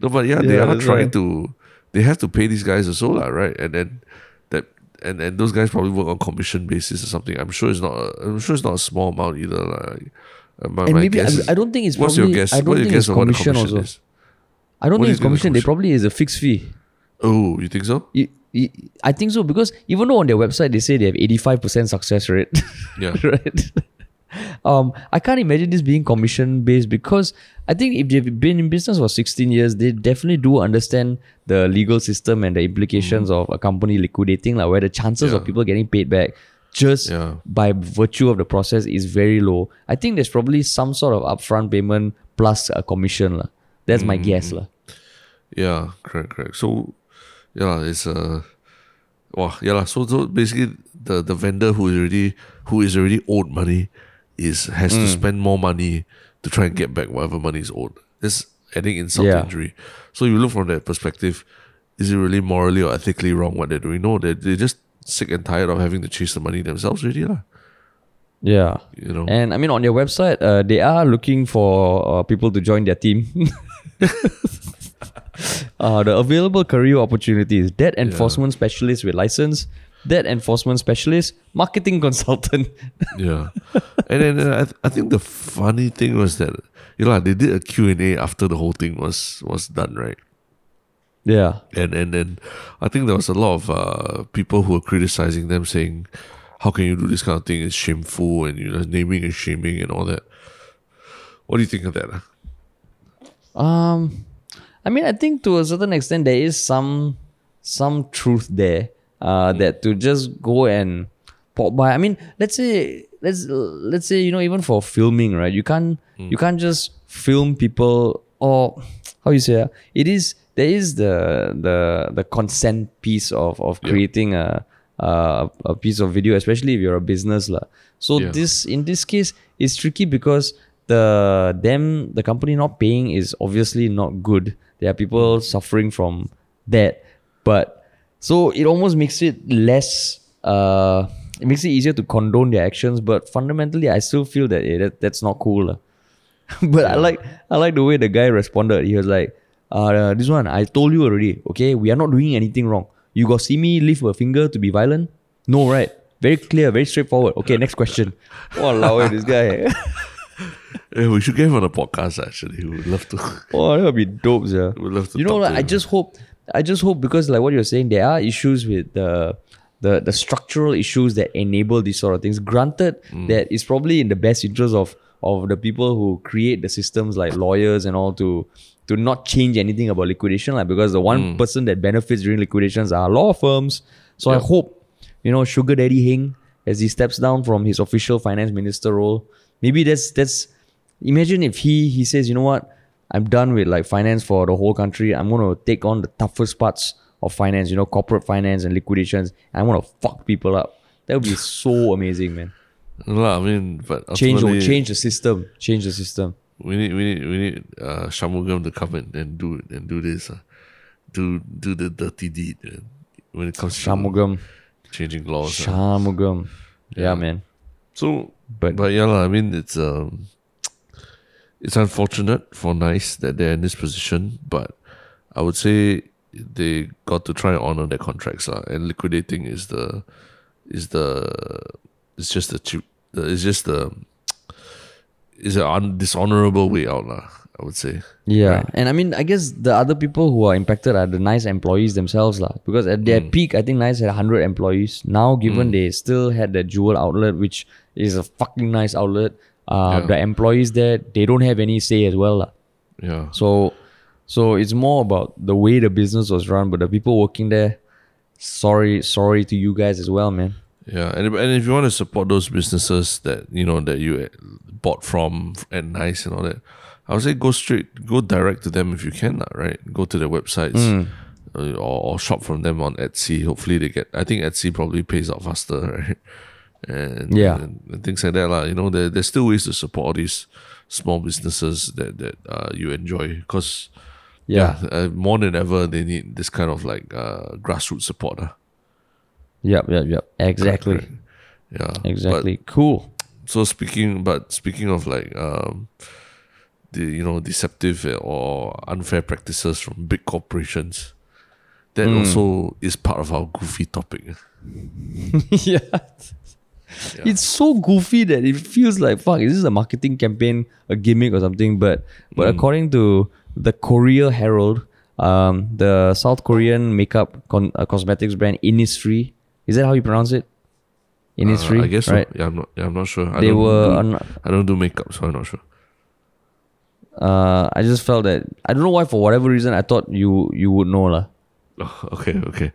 No, but yeah, yeah they are trying right. to. They have to pay these guys also, lah, right? And then that, and, and those guys probably work on commission basis or something. I'm sure it's not. A, I'm sure it's not a small amount either, lah. My, and my maybe guess I, is, I don't think it's. What's probably, your guess? I don't what think your guess it's commission, commission also. Is? I don't what think do it's commission. They probably is a fixed fee. Oh, you think so? You, you, I think so because even though on their website they say they have eighty-five percent success rate. Yeah. Right. Um, I can't imagine this being commission based because I think if they've been in business for sixteen years, they definitely do understand the legal system and the implications mm. of a company liquidating, like where the chances yeah. of people getting paid back just yeah. by virtue of the process is very low. I think there's probably some sort of upfront payment plus a commission. La. That's mm. my guess. La. Yeah, correct, correct. So, yeah, it's a... Uh... Wow, yeah, la. So, so basically the, the vendor who is already who is already owed money is has mm. to spend more money to try and get back whatever money is owed. It's adding insult yeah. to injury. So you look from that perspective, is it really morally or ethically wrong what they're doing? No, they're, they're just sick and tired of having to chase the money themselves really lah. Yeah. You know. And I mean, on their website, uh, they are looking for uh, people to join their team. uh, the available career opportunities, debt enforcement yeah. specialist with license, debt enforcement specialist, marketing consultant. yeah. And then uh, I, th- I think the funny thing was that, you know, they did a Q and A after the whole thing was, was done, right? Yeah. And and then I think there was a lot of uh, people who were criticizing them saying, how can you do this kind of thing? It's shameful, and you know, naming and shaming and all that. What do you think of that? Um, I mean, I think to a certain extent there is some some truth there. Uh, that to just go and pop by. I mean, let's say let's let's say you know, even for filming, right? You can't mm. you can't just film people, or how you say it? It is there is the the the consent piece of of creating yeah. a. Uh, a piece of video, especially if you're a business la. So yeah. this in this case it's tricky because the them the company not paying is obviously not good. There are people suffering from that, but so it almost makes it less uh, it makes it easier to condone their actions, but fundamentally I still feel that, hey, that that's not cool la. But yeah. I like I like the way the guy responded. He was like, uh, this one I told you already, okay, we are not doing anything wrong. You got see me lift a finger to be violent? No, right? Very clear, very straightforward. Okay, next question. Walao, this guy. Hey, we should get him on a podcast, actually. We would love to. Oh, that would be dope, yeah. We would love to. You know, like, I just hope, I just hope because like what you're saying, there are issues with the, the, the structural issues that enable these sort of things. Granted, mm. that it's probably in the best interest of, of the people who create the systems, like lawyers and all, to... to not change anything about liquidation, like, because the one mm. person that benefits during liquidations are law firms. So yeah. I hope, you know, Sugar Daddy Heng, as he steps down from his official finance minister role, maybe that's that's. Imagine if he he says, you know what, I'm done with like finance for the whole country. I'm gonna take on the toughest parts of finance, you know, corporate finance and liquidations. And I'm gonna fuck people up. That would be so amazing, man. No, I mean, but change change the system. Change the system. We need, we need, we need uh, Shanmugam to come in and do and do this, uh, do do the dirty deed uh, when it comes Shanmugam. to changing laws. Shanmugam, uh. yeah. yeah, man. So, but but yeah, la, I mean, it's um, it's unfortunate for Naiise that they're in this position, but I would say they got to try and honor their contracts, la, and liquidating is the is the it's just the cheap, it's just the. Is an un- dishonorable way out, lah, I would say. Yeah, right. And I mean, I guess the other people who are impacted are the Naiise employees themselves, lah. Because at their mm. peak, I think Naiise had one hundred employees. Now, given mm. they still had the Jewel outlet, which is a fucking Naiise outlet, uh, yeah. the employees there, they don't have any say as well, lah. Yeah. So, so it's more about the way the business was run, but the people working there, sorry, sorry to you guys as well, man. Yeah, and if, and if you want to support those businesses that you know that you bought from at Naiise and all that, I would say go straight, go direct to them if you can, right? Go to their websites mm. or, or shop from them on Etsy. Hopefully they get. I think Etsy probably pays out faster, right? And yeah, and, and things like that, lah. You know, there there's still ways to support all these small businesses that that uh, you enjoy, because yeah, yeah uh, more than ever they need this kind of like uh, grassroots support, lah. Yep, yep, yep. Exactly. Right, right. Yeah. Exactly. But, cool. So speaking, but speaking of like, um, the you know deceptive or unfair practices from big corporations, that mm. also is part of our goofy topic. yeah. yeah, it's so goofy that it feels like fuck. Is this a marketing campaign, a gimmick, or something? But but mm. according to the Korea Herald, um, the South Korean makeup con- uh, cosmetics brand Innisfree. Is that how you pronounce it? Innisfree? Uh, I guess right? so. Yeah, I'm not, yeah, I'm not sure. I they don't were. Do, un- I don't do makeup, so I'm not sure. Uh, I just felt that I don't know why. For whatever reason, I thought you you would know lah. Oh, okay, okay.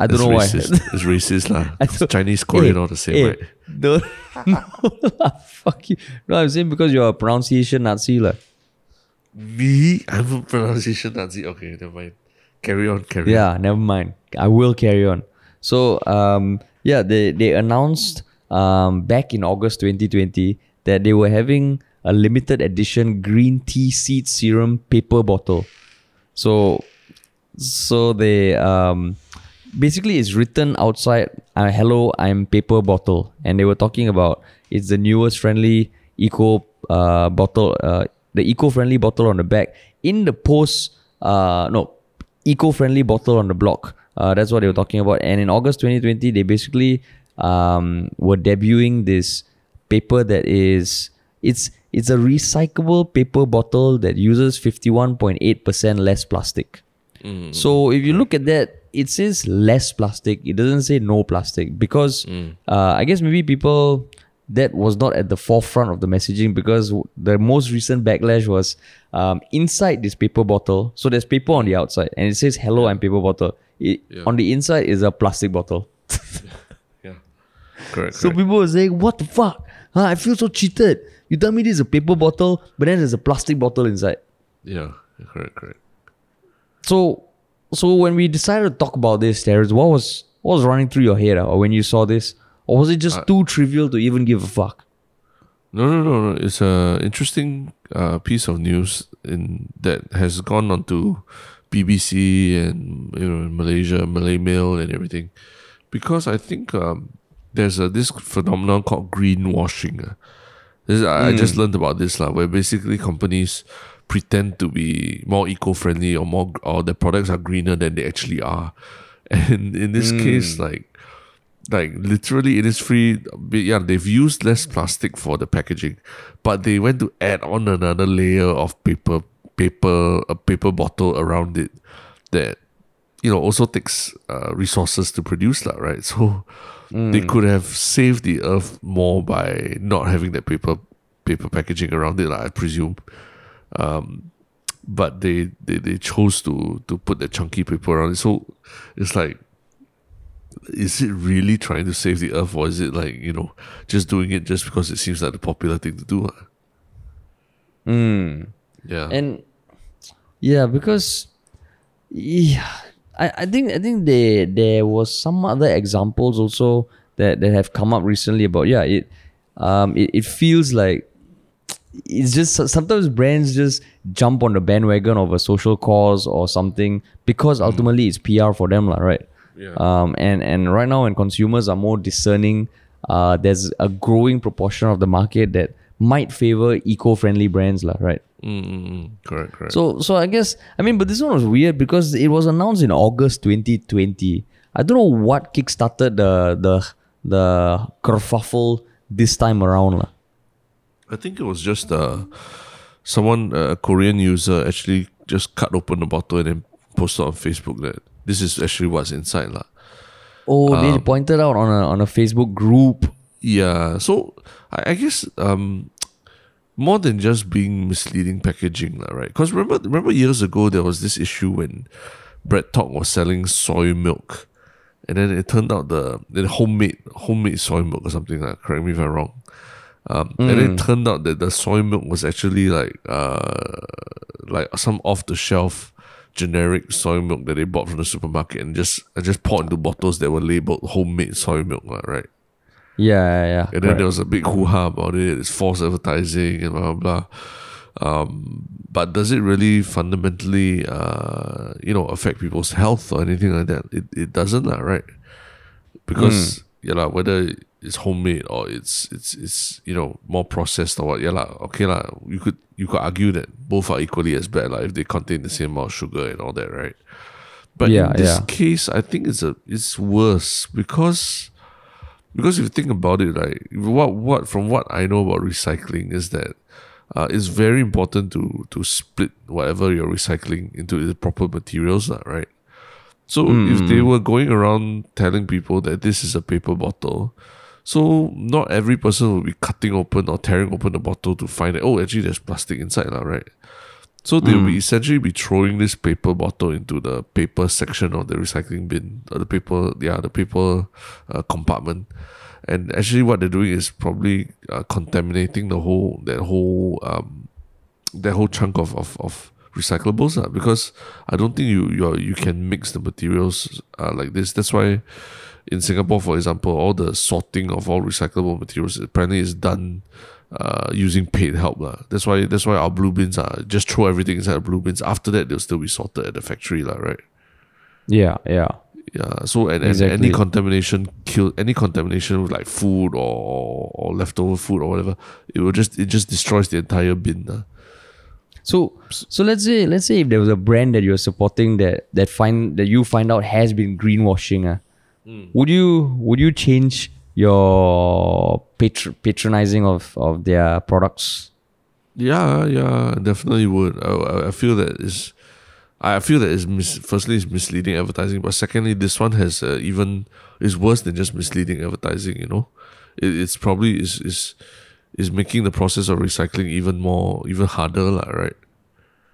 I don't That's know racist. why. It's racist lah. It's Chinese, Korean, hey, all the same, hey, right? Don't, no lah. Fuck you. No, I'm saying because you're a pronunciation Nazi lah. Me? I'm a pronunciation Nazi. Okay, never mind. Carry on. Carry yeah, on. Yeah, never mind. I will carry on. So, um, yeah, they, they announced um, back in August twenty twenty that they were having a limited edition green tea seed serum paper bottle. So, so they um, basically it's written outside, uh, hello, I'm paper bottle. And they were talking about it's the newest friendly eco uh, bottle, uh, the eco-friendly bottle on the back. In the post, uh, no, eco-friendly bottle on the block. Uh, that's what they were talking about. And in August twenty twenty, they basically um, were debuting this paper that is... It's it's a recyclable paper bottle that uses fifty-one point eight percent less plastic. Mm. So if you look at that, it says less plastic. It doesn't say no plastic because mm. uh, I guess maybe people, that was not at the forefront of the messaging because the most recent backlash was um, inside this paper bottle. So there's paper on the outside and it says, hello, I'm paper bottle. It, yeah. On the inside is a plastic bottle. yeah. Correct. So correct. People were saying, what the fuck? Huh, I feel so cheated. You tell me this is a paper bottle, but then there's a plastic bottle inside. Yeah, correct, correct. So, so when we decided to talk about this, Terrence, what was what was running through your head, or when you saw this, or was it just uh, too trivial to even give a fuck? No, no, no, no. It's a interesting uh, piece of news in that has gone onto B B C and you know Malaysia, Malay Mail, and everything, because I think um, there's a, this phenomenon called greenwashing. Uh, This, I mm. just learned about this lah, where basically companies pretend to be more eco-friendly or more, or their products are greener than they actually are, and in this mm. case, like, like literally, Innisfree, yeah, they've used less plastic for the packaging, but they went to add on another layer of paper, paper, a paper bottle around it, that you know also takes uh, resources to produce lah, right? So. Mm. They could have saved the earth more by not having that paper paper packaging around it, like I presume. Um, but they, they they chose to to put the chunky paper around it. So it's like, is it really trying to save the earth, or is it like you know just doing it just because it seems like the popular thing to do? Mm. Yeah, and yeah, because yeah. I, I think I think they, there was some other examples also that, that have come up recently about yeah it um it, it feels like it's just sometimes brands just jump on the bandwagon of a social cause or something because ultimately mm. it's P R for them lah, right? Yeah. Um and, and right now when consumers are more discerning, uh there's a growing proportion of the market that might favor eco-friendly brands lah, right? Mm-hmm. Correct, correct. So, so I guess I mean, but this one was weird because it was announced in August twenty twenty. I don't know what kickstarted the the the kerfuffle this time around lah. I think it was just uh, someone, a Korean user, actually just cut open the bottle and then posted on Facebook that this is actually what's inside lah. Oh, um, they pointed out on a on a Facebook group. Yeah, so I, I guess um. more than just being misleading packaging, right? Because remember, remember years ago, there was this issue when Bread Talk was selling soy milk. And then it turned out the, the homemade homemade soy milk or something like that. Correct me if I'm wrong. Um, mm. And it turned out that the soy milk was actually like uh, like some off-the-shelf generic soy milk that they bought from the supermarket and just, and just poured into bottles that were labeled homemade soy milk, right? Yeah, yeah, yeah. And then right. there was a big hoo-ha about it. It's false advertising and blah, blah, blah. Um, but does it really fundamentally, uh, you know, affect people's health or anything like that? It it doesn't, lah, right? Because, mm. yeah, lah, whether it's homemade or it's, it's it's you know, more processed or what, yeah, lah, okay, lah, you could, you could argue that both are equally as bad, lah, if they contain the same amount of sugar and all that, right? But yeah, in this yeah. case, I think it's a, it's worse because... Because if you think about it, like what what from what I know about recycling is that uh, it's very important to to split whatever you're recycling into the proper materials, right? So mm. if they were going around telling people that this is a paper bottle, so not every person will be cutting open or tearing open the bottle to find that, oh, actually there's plastic inside, right? So they'll mm. be essentially be throwing this paper bottle into the paper section of the recycling bin, or the paper, yeah, the paper uh, compartment. And actually, what they're doing is probably uh, contaminating the whole that whole um, that whole chunk of of, of recyclables. Uh, because I don't think you you you can mix the materials uh, like this. That's why in Singapore, for example, all the sorting of all recyclable materials apparently is done uh, using paid help lah. That's why that's why our blue bins are just throw everything inside the blue bins. After that, they'll still be sorted at the factory lah, right? Yeah, yeah, yeah. So and, and exactly. any contamination kill any contamination with like food or or leftover food or whatever. It will just it just destroys the entire bin lah. So so let's say let's say if there was a brand that you're supporting that that find that you find out has been greenwashing, uh, mm. would you would you change your patro- patronizing of, of their products? Yeah, yeah, definitely would. I I feel that is I feel that is mis- firstly it's misleading advertising, but secondly this one has uh, even is worse than just misleading advertising. You know, it, it's probably is is. is making the process of recycling even more, even harder, lah, right?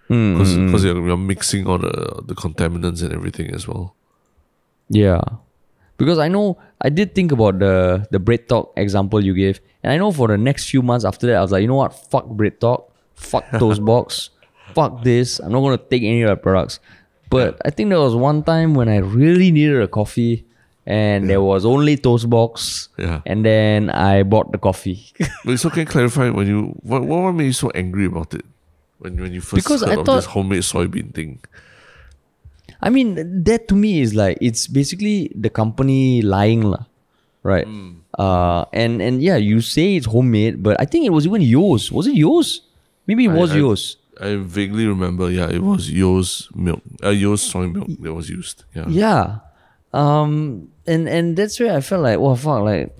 Because mm, mm. you're, you're mixing all the, the contaminants and everything as well. Yeah. Because I know, I did think about the, the Bread Talk example you gave. And I know for the next few months after that, I was like, you know what? Fuck Bread Talk. Fuck Toastbox. Fuck this. I'm not going to take any of their products. But I think there was one time when I really needed a coffee. And yeah. there was only Toastbox, yeah. and then I bought the coffee. But so can you clarify when you what what made you so angry about it when when you first because heard I of thought, this homemade soybean thing? I mean, that to me is like it's basically the company lying, lah, right? Mm. Uh, and and yeah, you say it's homemade, but I think it was even yours. Was it yours? Maybe it I, was I, yours. I vaguely remember. Yeah, it was yours milk. Uh, yours soy milk that was used. Yeah. Yeah. Um and, and that's where I felt like, oh fuck, like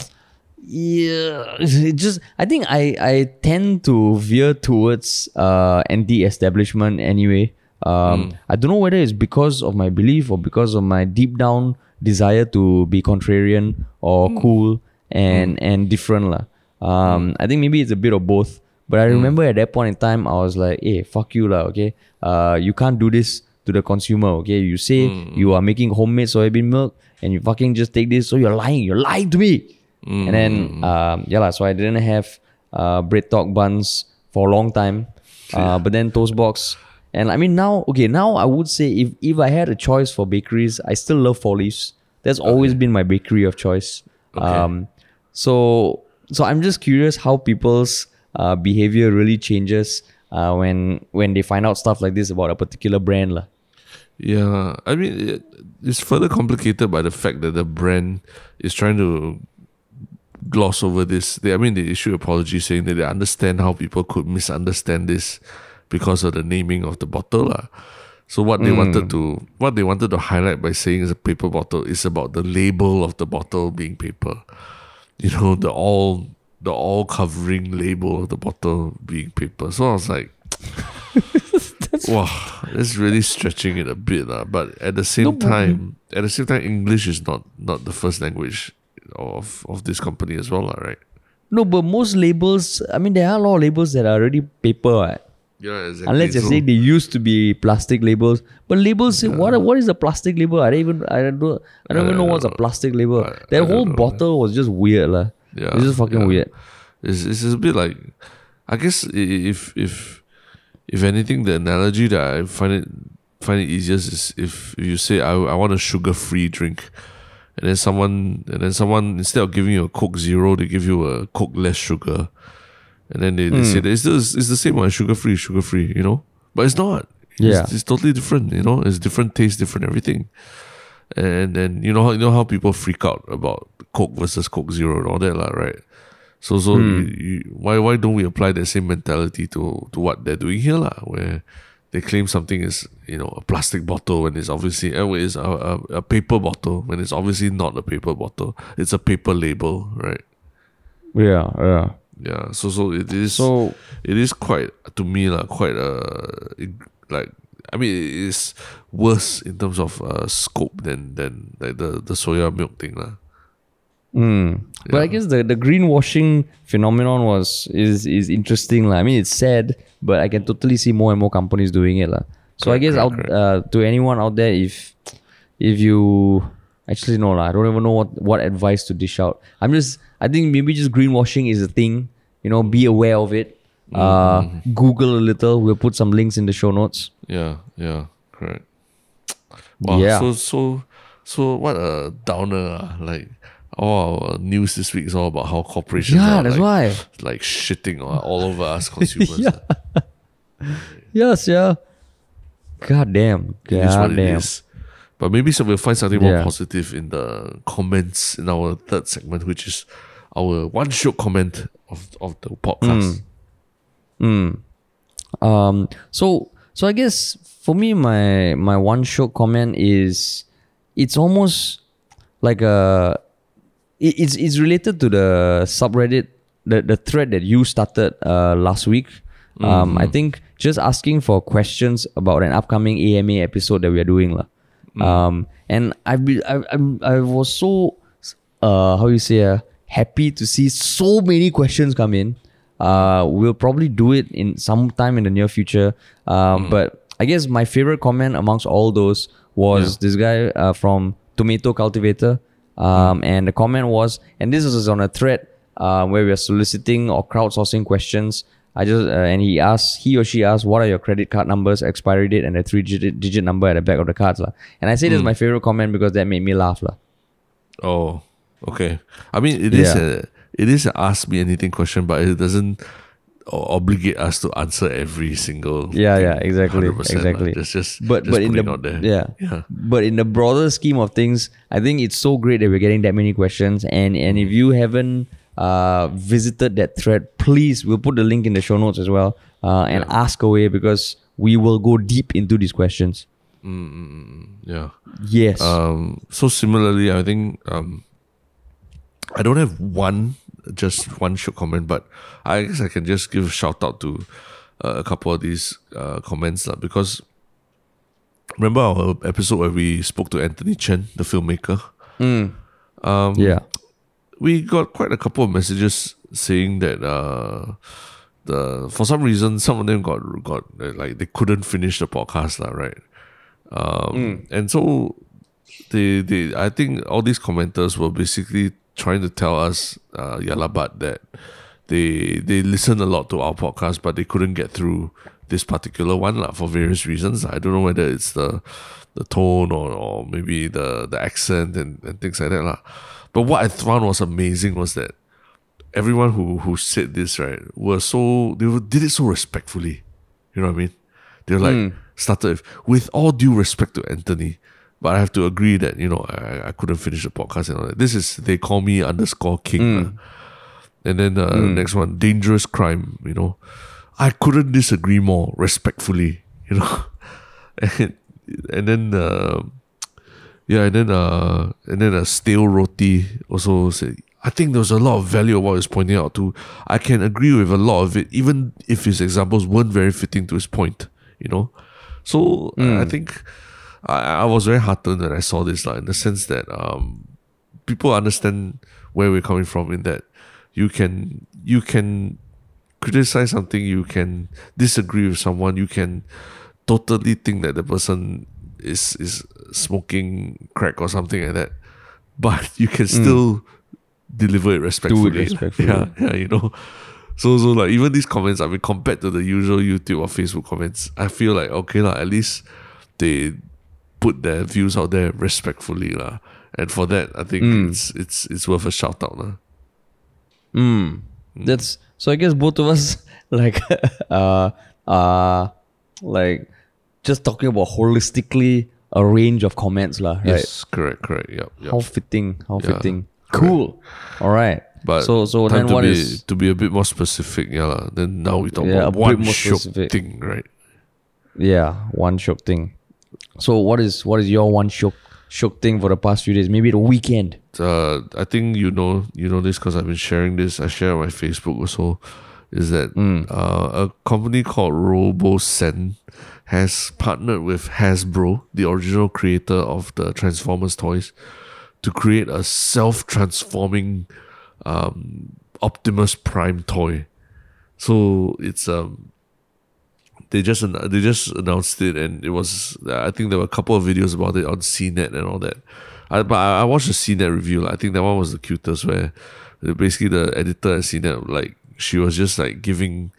yeah, it just I think I, I tend to veer towards uh anti-establishment anyway. Um mm. I don't know whether it's because of my belief or because of my deep down desire to be contrarian or mm. cool and mm. and different lah. Um I think maybe it's a bit of both. But I remember mm. at that point in time I was like, hey, fuck you lah, okay? Uh you can't do this to the consumer, okay? You say mm. you are making homemade soybean milk and you fucking just take this, so you're lying. You're lying to me. Mm. And then, um, yeah, so I didn't have uh, Bread Talk buns for a long time. Uh, but then Toastbox. And I mean now, okay, now I would say if, if I had a choice for bakeries, I still love Four Leaves. That's okay. always been my bakery of choice. Okay. Um, so, so I'm just curious how people's uh, behavior really changes uh, when when they find out stuff like this about a particular brand lah. Yeah, I mean, it, it's further complicated by the fact that the brand is trying to gloss over this. They, I mean, they issued apology saying that they understand how people could misunderstand this because of the naming of the bottle. Lah. So what they mm. wanted to what they wanted to highlight by saying is a paper bottle is about the label of the bottle being paper. You know, the all the all covering label of the bottle being paper. So I was like, wow, that's really stretching it a bit, uh, but at the same no time, at the same time, English is not, not the first language of, of this company as well, uh, right? No, but most labels, I mean, there are a lot of labels that are already paper. Uh, yeah, exactly. Unless you're so, saying they used to be plastic labels, but labels, yeah. what what is a plastic label? I don't even I don't I don't even know what's a plastic label. I, that I whole know, bottle was just weird, uh. Yeah, it's just fucking yeah. weird. It's it's a bit like, I guess if if. If anything, the analogy that I find it find it easiest is if you say I I want a sugar free drink, and then someone and then someone instead of giving you a Coke Zero, they give you a Coke less sugar, and then they, mm. they say that it's still, it's the same one, sugar free, sugar free, you know, but it's not. Yeah, it's, it's totally different, you know. It's different taste, different everything, and then you know how you know how people freak out about Coke versus Coke Zero and all that lah, right? So so hmm. you, you, why why don't we apply that same mentality to, to what they're doing here lah, where they claim something is, you know, a plastic bottle when it's obviously uh, it's a, a, a paper bottle when it's obviously not a paper bottle. It's a paper label, right? Yeah, yeah, yeah. So so it is so, it is quite to me lah, quite uh it, like I mean it is worse in terms of uh, scope than than like the the soya milk thing lah. Mm. But yeah. I guess the, the greenwashing phenomenon was is is interesting la. I mean, it's sad, but I can totally see more and more companies doing it la. So correct, I guess correct, out, correct. Uh, to anyone out there, if if you actually no la, I don't even know what, what advice to dish out. I'm just I think maybe just greenwashing is a thing. You know, be aware of it. Mm-hmm. Uh, Google a little. We'll put some links in the show notes. Yeah, yeah, correct. Wow, yeah. So so so what a downer la. Like. All our news this week is all about how corporations yeah, are that's like, why. like shitting all over us consumers. yeah. yeah. Yes, yeah. God damn. God it is what damn. It is. But maybe so we'll find something yeah. more positive in the comments in our third segment, which is our one short comment of, of the podcast. Mm. Mm. Um. So so I guess for me, my my one short comment is it's almost like a it, it's it's related to the subreddit the, the thread that you started uh, last week. Mm-hmm. Um. I think just asking for questions about an upcoming A M A episode that we are doing lah. Mm. Um and I've been I I I was so uh how you say uh, happy to see so many questions come in. Uh we'll probably do it in sometime in the near future. Um mm. But I guess my favorite comment amongst all those was yeah. this guy uh, from Tomato Cultivator. Um mm. And the comment was, and this was on a thread uh, where we are soliciting or crowdsourcing questions. I just uh, and he asked, he or she asked, what are your credit card numbers, expiry date, and the three digit, digit number at the back of the cards, lah. And I say this mm. is my favorite comment because that made me laugh, lah. Oh, okay. I mean, it yeah. is a it is an ask me anything question, but it doesn't obligate us to answer every single. Yeah, thing, yeah, exactly, exactly. It's just but just but in the out there. Yeah. yeah, but in the broader scheme of things, I think it's so great that we're getting that many questions, and and if you haven't. Uh, visited that thread, please, we'll put the link in the show notes as well uh, and yeah. ask away because we will go deep into these questions. Mm, yeah. Yes. Um, so similarly, I think um, I don't have one, just one short comment, but I guess I can just give a shout out to uh, a couple of these uh, comments uh, because remember our episode where we spoke to Anthony Chen, the filmmaker? Mm. Um, yeah. We got quite a couple of messages saying that uh, the for some reason some of them got got like they couldn't finish the podcast lah, right? Um, mm. And so they they I think all these commenters were basically trying to tell us uh, Yalabat that they they listened a lot to our podcast but they couldn't get through this particular one lah, for various reasons. I don't know whether it's the the tone or, or maybe the the accent and, and things like that lah. But what I found was amazing was that everyone who, who said this, right, were so, they were, did it so respectfully. You know what I mean? They were like, mm. started with, with all due respect to Anthony, but I have to agree that, you know, I, I couldn't finish the podcast and all that. This is, they call me underscore king. Mm. Uh. And then uh, mm. the next one, dangerous crime, you know. I couldn't disagree more, respectfully, you know. and, and then... Uh, Yeah, and then uh, and then a stale roti also said, I think there was a lot of value of what he was pointing out to. I can agree with a lot of it, even if his examples weren't very fitting to his point, you know. So mm. I think I, I was very heartened when I saw this, like, in the sense that um, people understand where we're coming from, in that you can you can criticize something, you can disagree with someone, you can totally think that the person is is smoking crack or something like that, but you can still mm. deliver it respectfully. Do it respectfully. Yeah, yeah, you know. So, so like even these comments, I mean, compared to the usual YouTube or Facebook comments, I feel like okay lah. At least they put their views out there respectfully lah. And for that, I think mm. it's it's it's worth a shout out lah. Mm. Mm. That's so. I guess both of us like uh uh like. just talking about holistically a range of comments lah, right? Yes, correct, correct. Yep, yep. How fitting, how yeah, fitting. Correct. Cool. All right. But so, so time then to what be, is to be a bit more specific, yeah lah. Then now we talk yeah, about one SHIOK thing, right? Yeah, one SHIOK thing. So what is what is your one SHIOK SHIOK thing for the past few days? Maybe the weekend. Uh, I think you know you know this because I've been sharing this. I share on my Facebook also. Is that mm. uh, a company called RoboSen has partnered with Hasbro, the original creator of the Transformers toys, to create a self-transforming um, Optimus Prime toy. So it's um, they just they just announced it, and it was I think there were a couple of videos about it on C net and all that. I, but I watched the C net review. I think that one was the cutest, where basically the editor at C net like. She was just like giving.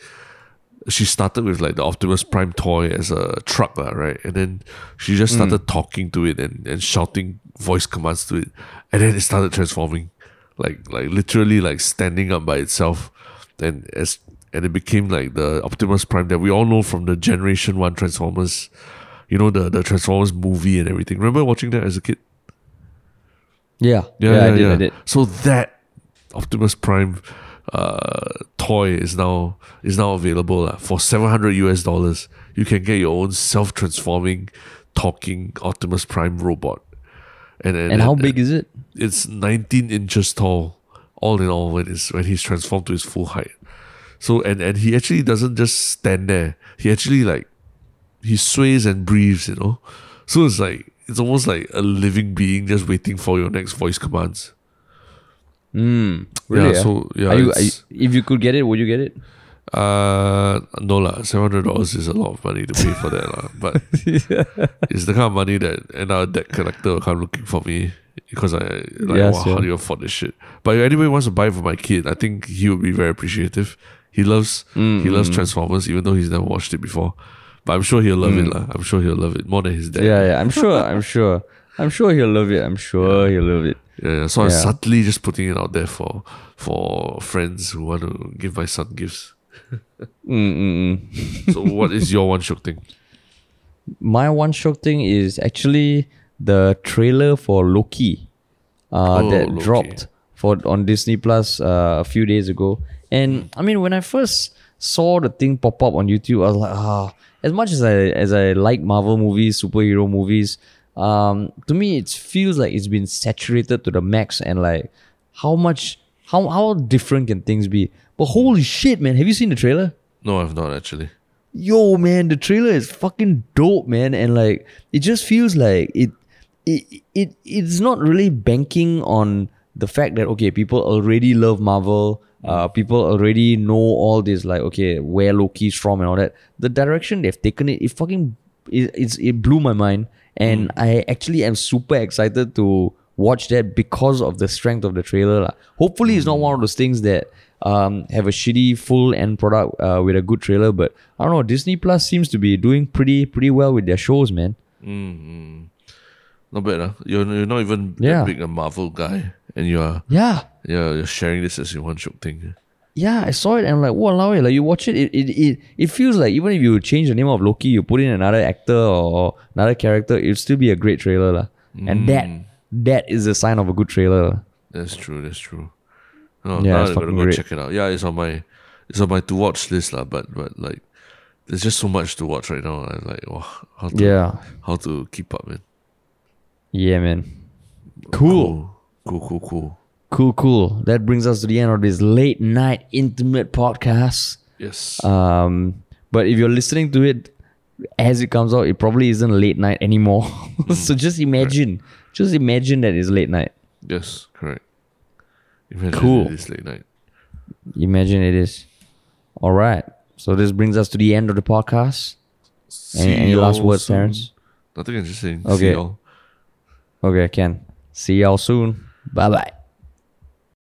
She started with like the Optimus Prime toy as a truck, right? And then she just started mm. talking to it and, and shouting voice commands to it, and then it started transforming. like like literally like standing up by itself, and as and it became like the Optimus Prime that we all know from the Generation one Transformers, you know, the, the Transformers movie and everything. Remember watching that as a kid? Yeah, yeah, yeah, yeah, I, did, yeah. I did. So that Optimus Prime uh, toy is now is now available uh, for seven hundred US dollars. You can get your own self-transforming, talking Optimus Prime robot. And and, and how and, big is it? It's nineteen inches tall, all in all, when it's when he's transformed to his full height. So and, and he actually doesn't just stand there. He actually like he sways and breathes, you know. So it's like it's almost like a living being just waiting for your next voice commands. Mm, really? Yeah. So yeah, are you, are you, if you could get it, would you get it? Uh, no lah. Seven hundred dollars is a lot of money to pay for that lah. But yeah. It's the kind of money that another debt collector will come looking for me because I like, yeah, wow, sure. How do you afford this shit? But if anybody wants to buy it for my kid, I think he would be very appreciative. He loves mm, he loves mm. Transformers, even though he's never watched it before. But I'm sure he'll love mm. it lah. I'm sure he'll love it more than his dad. Yeah, yeah. I'm sure. I'm sure. I'm sure he'll love it. I'm sure yeah. he'll love it. Yeah, so yeah. I'm subtly just putting it out there for for friends who want to give my son gifts. So what is your one shock thing? My one shock thing is actually the trailer for Loki uh, oh, that Loki. dropped for on Disney Plus uh, a few days ago. And I mean, when I first saw the thing pop up on YouTube, I was like, ah, as much as I as I like Marvel movies, superhero movies. Um, to me, it feels like it's been saturated to the max, and like how much, how how different can things be? But holy shit, man! Have you seen the trailer? No, I've not actually. Yo, man, the trailer is fucking dope, man, and like it just feels like it, it, it, it's not really banking on the fact that okay, people already love Marvel, uh, people already know all this, like okay, where Loki's from and all that. The direction they've taken it, it fucking, it, it's it blew my mind. And mm. I actually am super excited to watch that because of the strength of the trailer lah. Hopefully, mm. it's not one of those things that um, have a shitty full end product uh, with a good trailer. But I don't know, Disney Plus seems to be doing pretty pretty well with their shows, man. Mm-hmm. Not bad, huh? You're, you're not even yeah. that big a Marvel guy, and you are yeah yeah you're sharing this as your one shot thing. Yeah, I saw it and I'm like, walao eh, like you watch it, it, it, it, it feels like even if you change the name of Loki, you put in another actor or another character, it'll still be a great trailer lah. Mm. And that, that is a sign of a good trailer lah. That's true, that's true. No, yeah, I'm gonna go check it out. Yeah, it's on my, it's on my to watch list lah. But but like, there's just so much to watch right now. I'm like, wow, how to, yeah. how to keep up, man. Yeah, man. Cool. Cool, cool, cool. cool. Cool, cool. That brings us to the end of this late night intimate podcast. Yes. Um, but if you're listening to it as it comes out, it probably isn't late night anymore. Mm. So just imagine, correct. just imagine that it's late night. Yes, correct. Imagine cool. it is late night. Imagine it is. All right. So this brings us to the end of the podcast. Any, any last words, soon. Terrence? Nothing. I'm just saying. Okay. See y'all. Okay, I can. See y'all soon. Bye bye.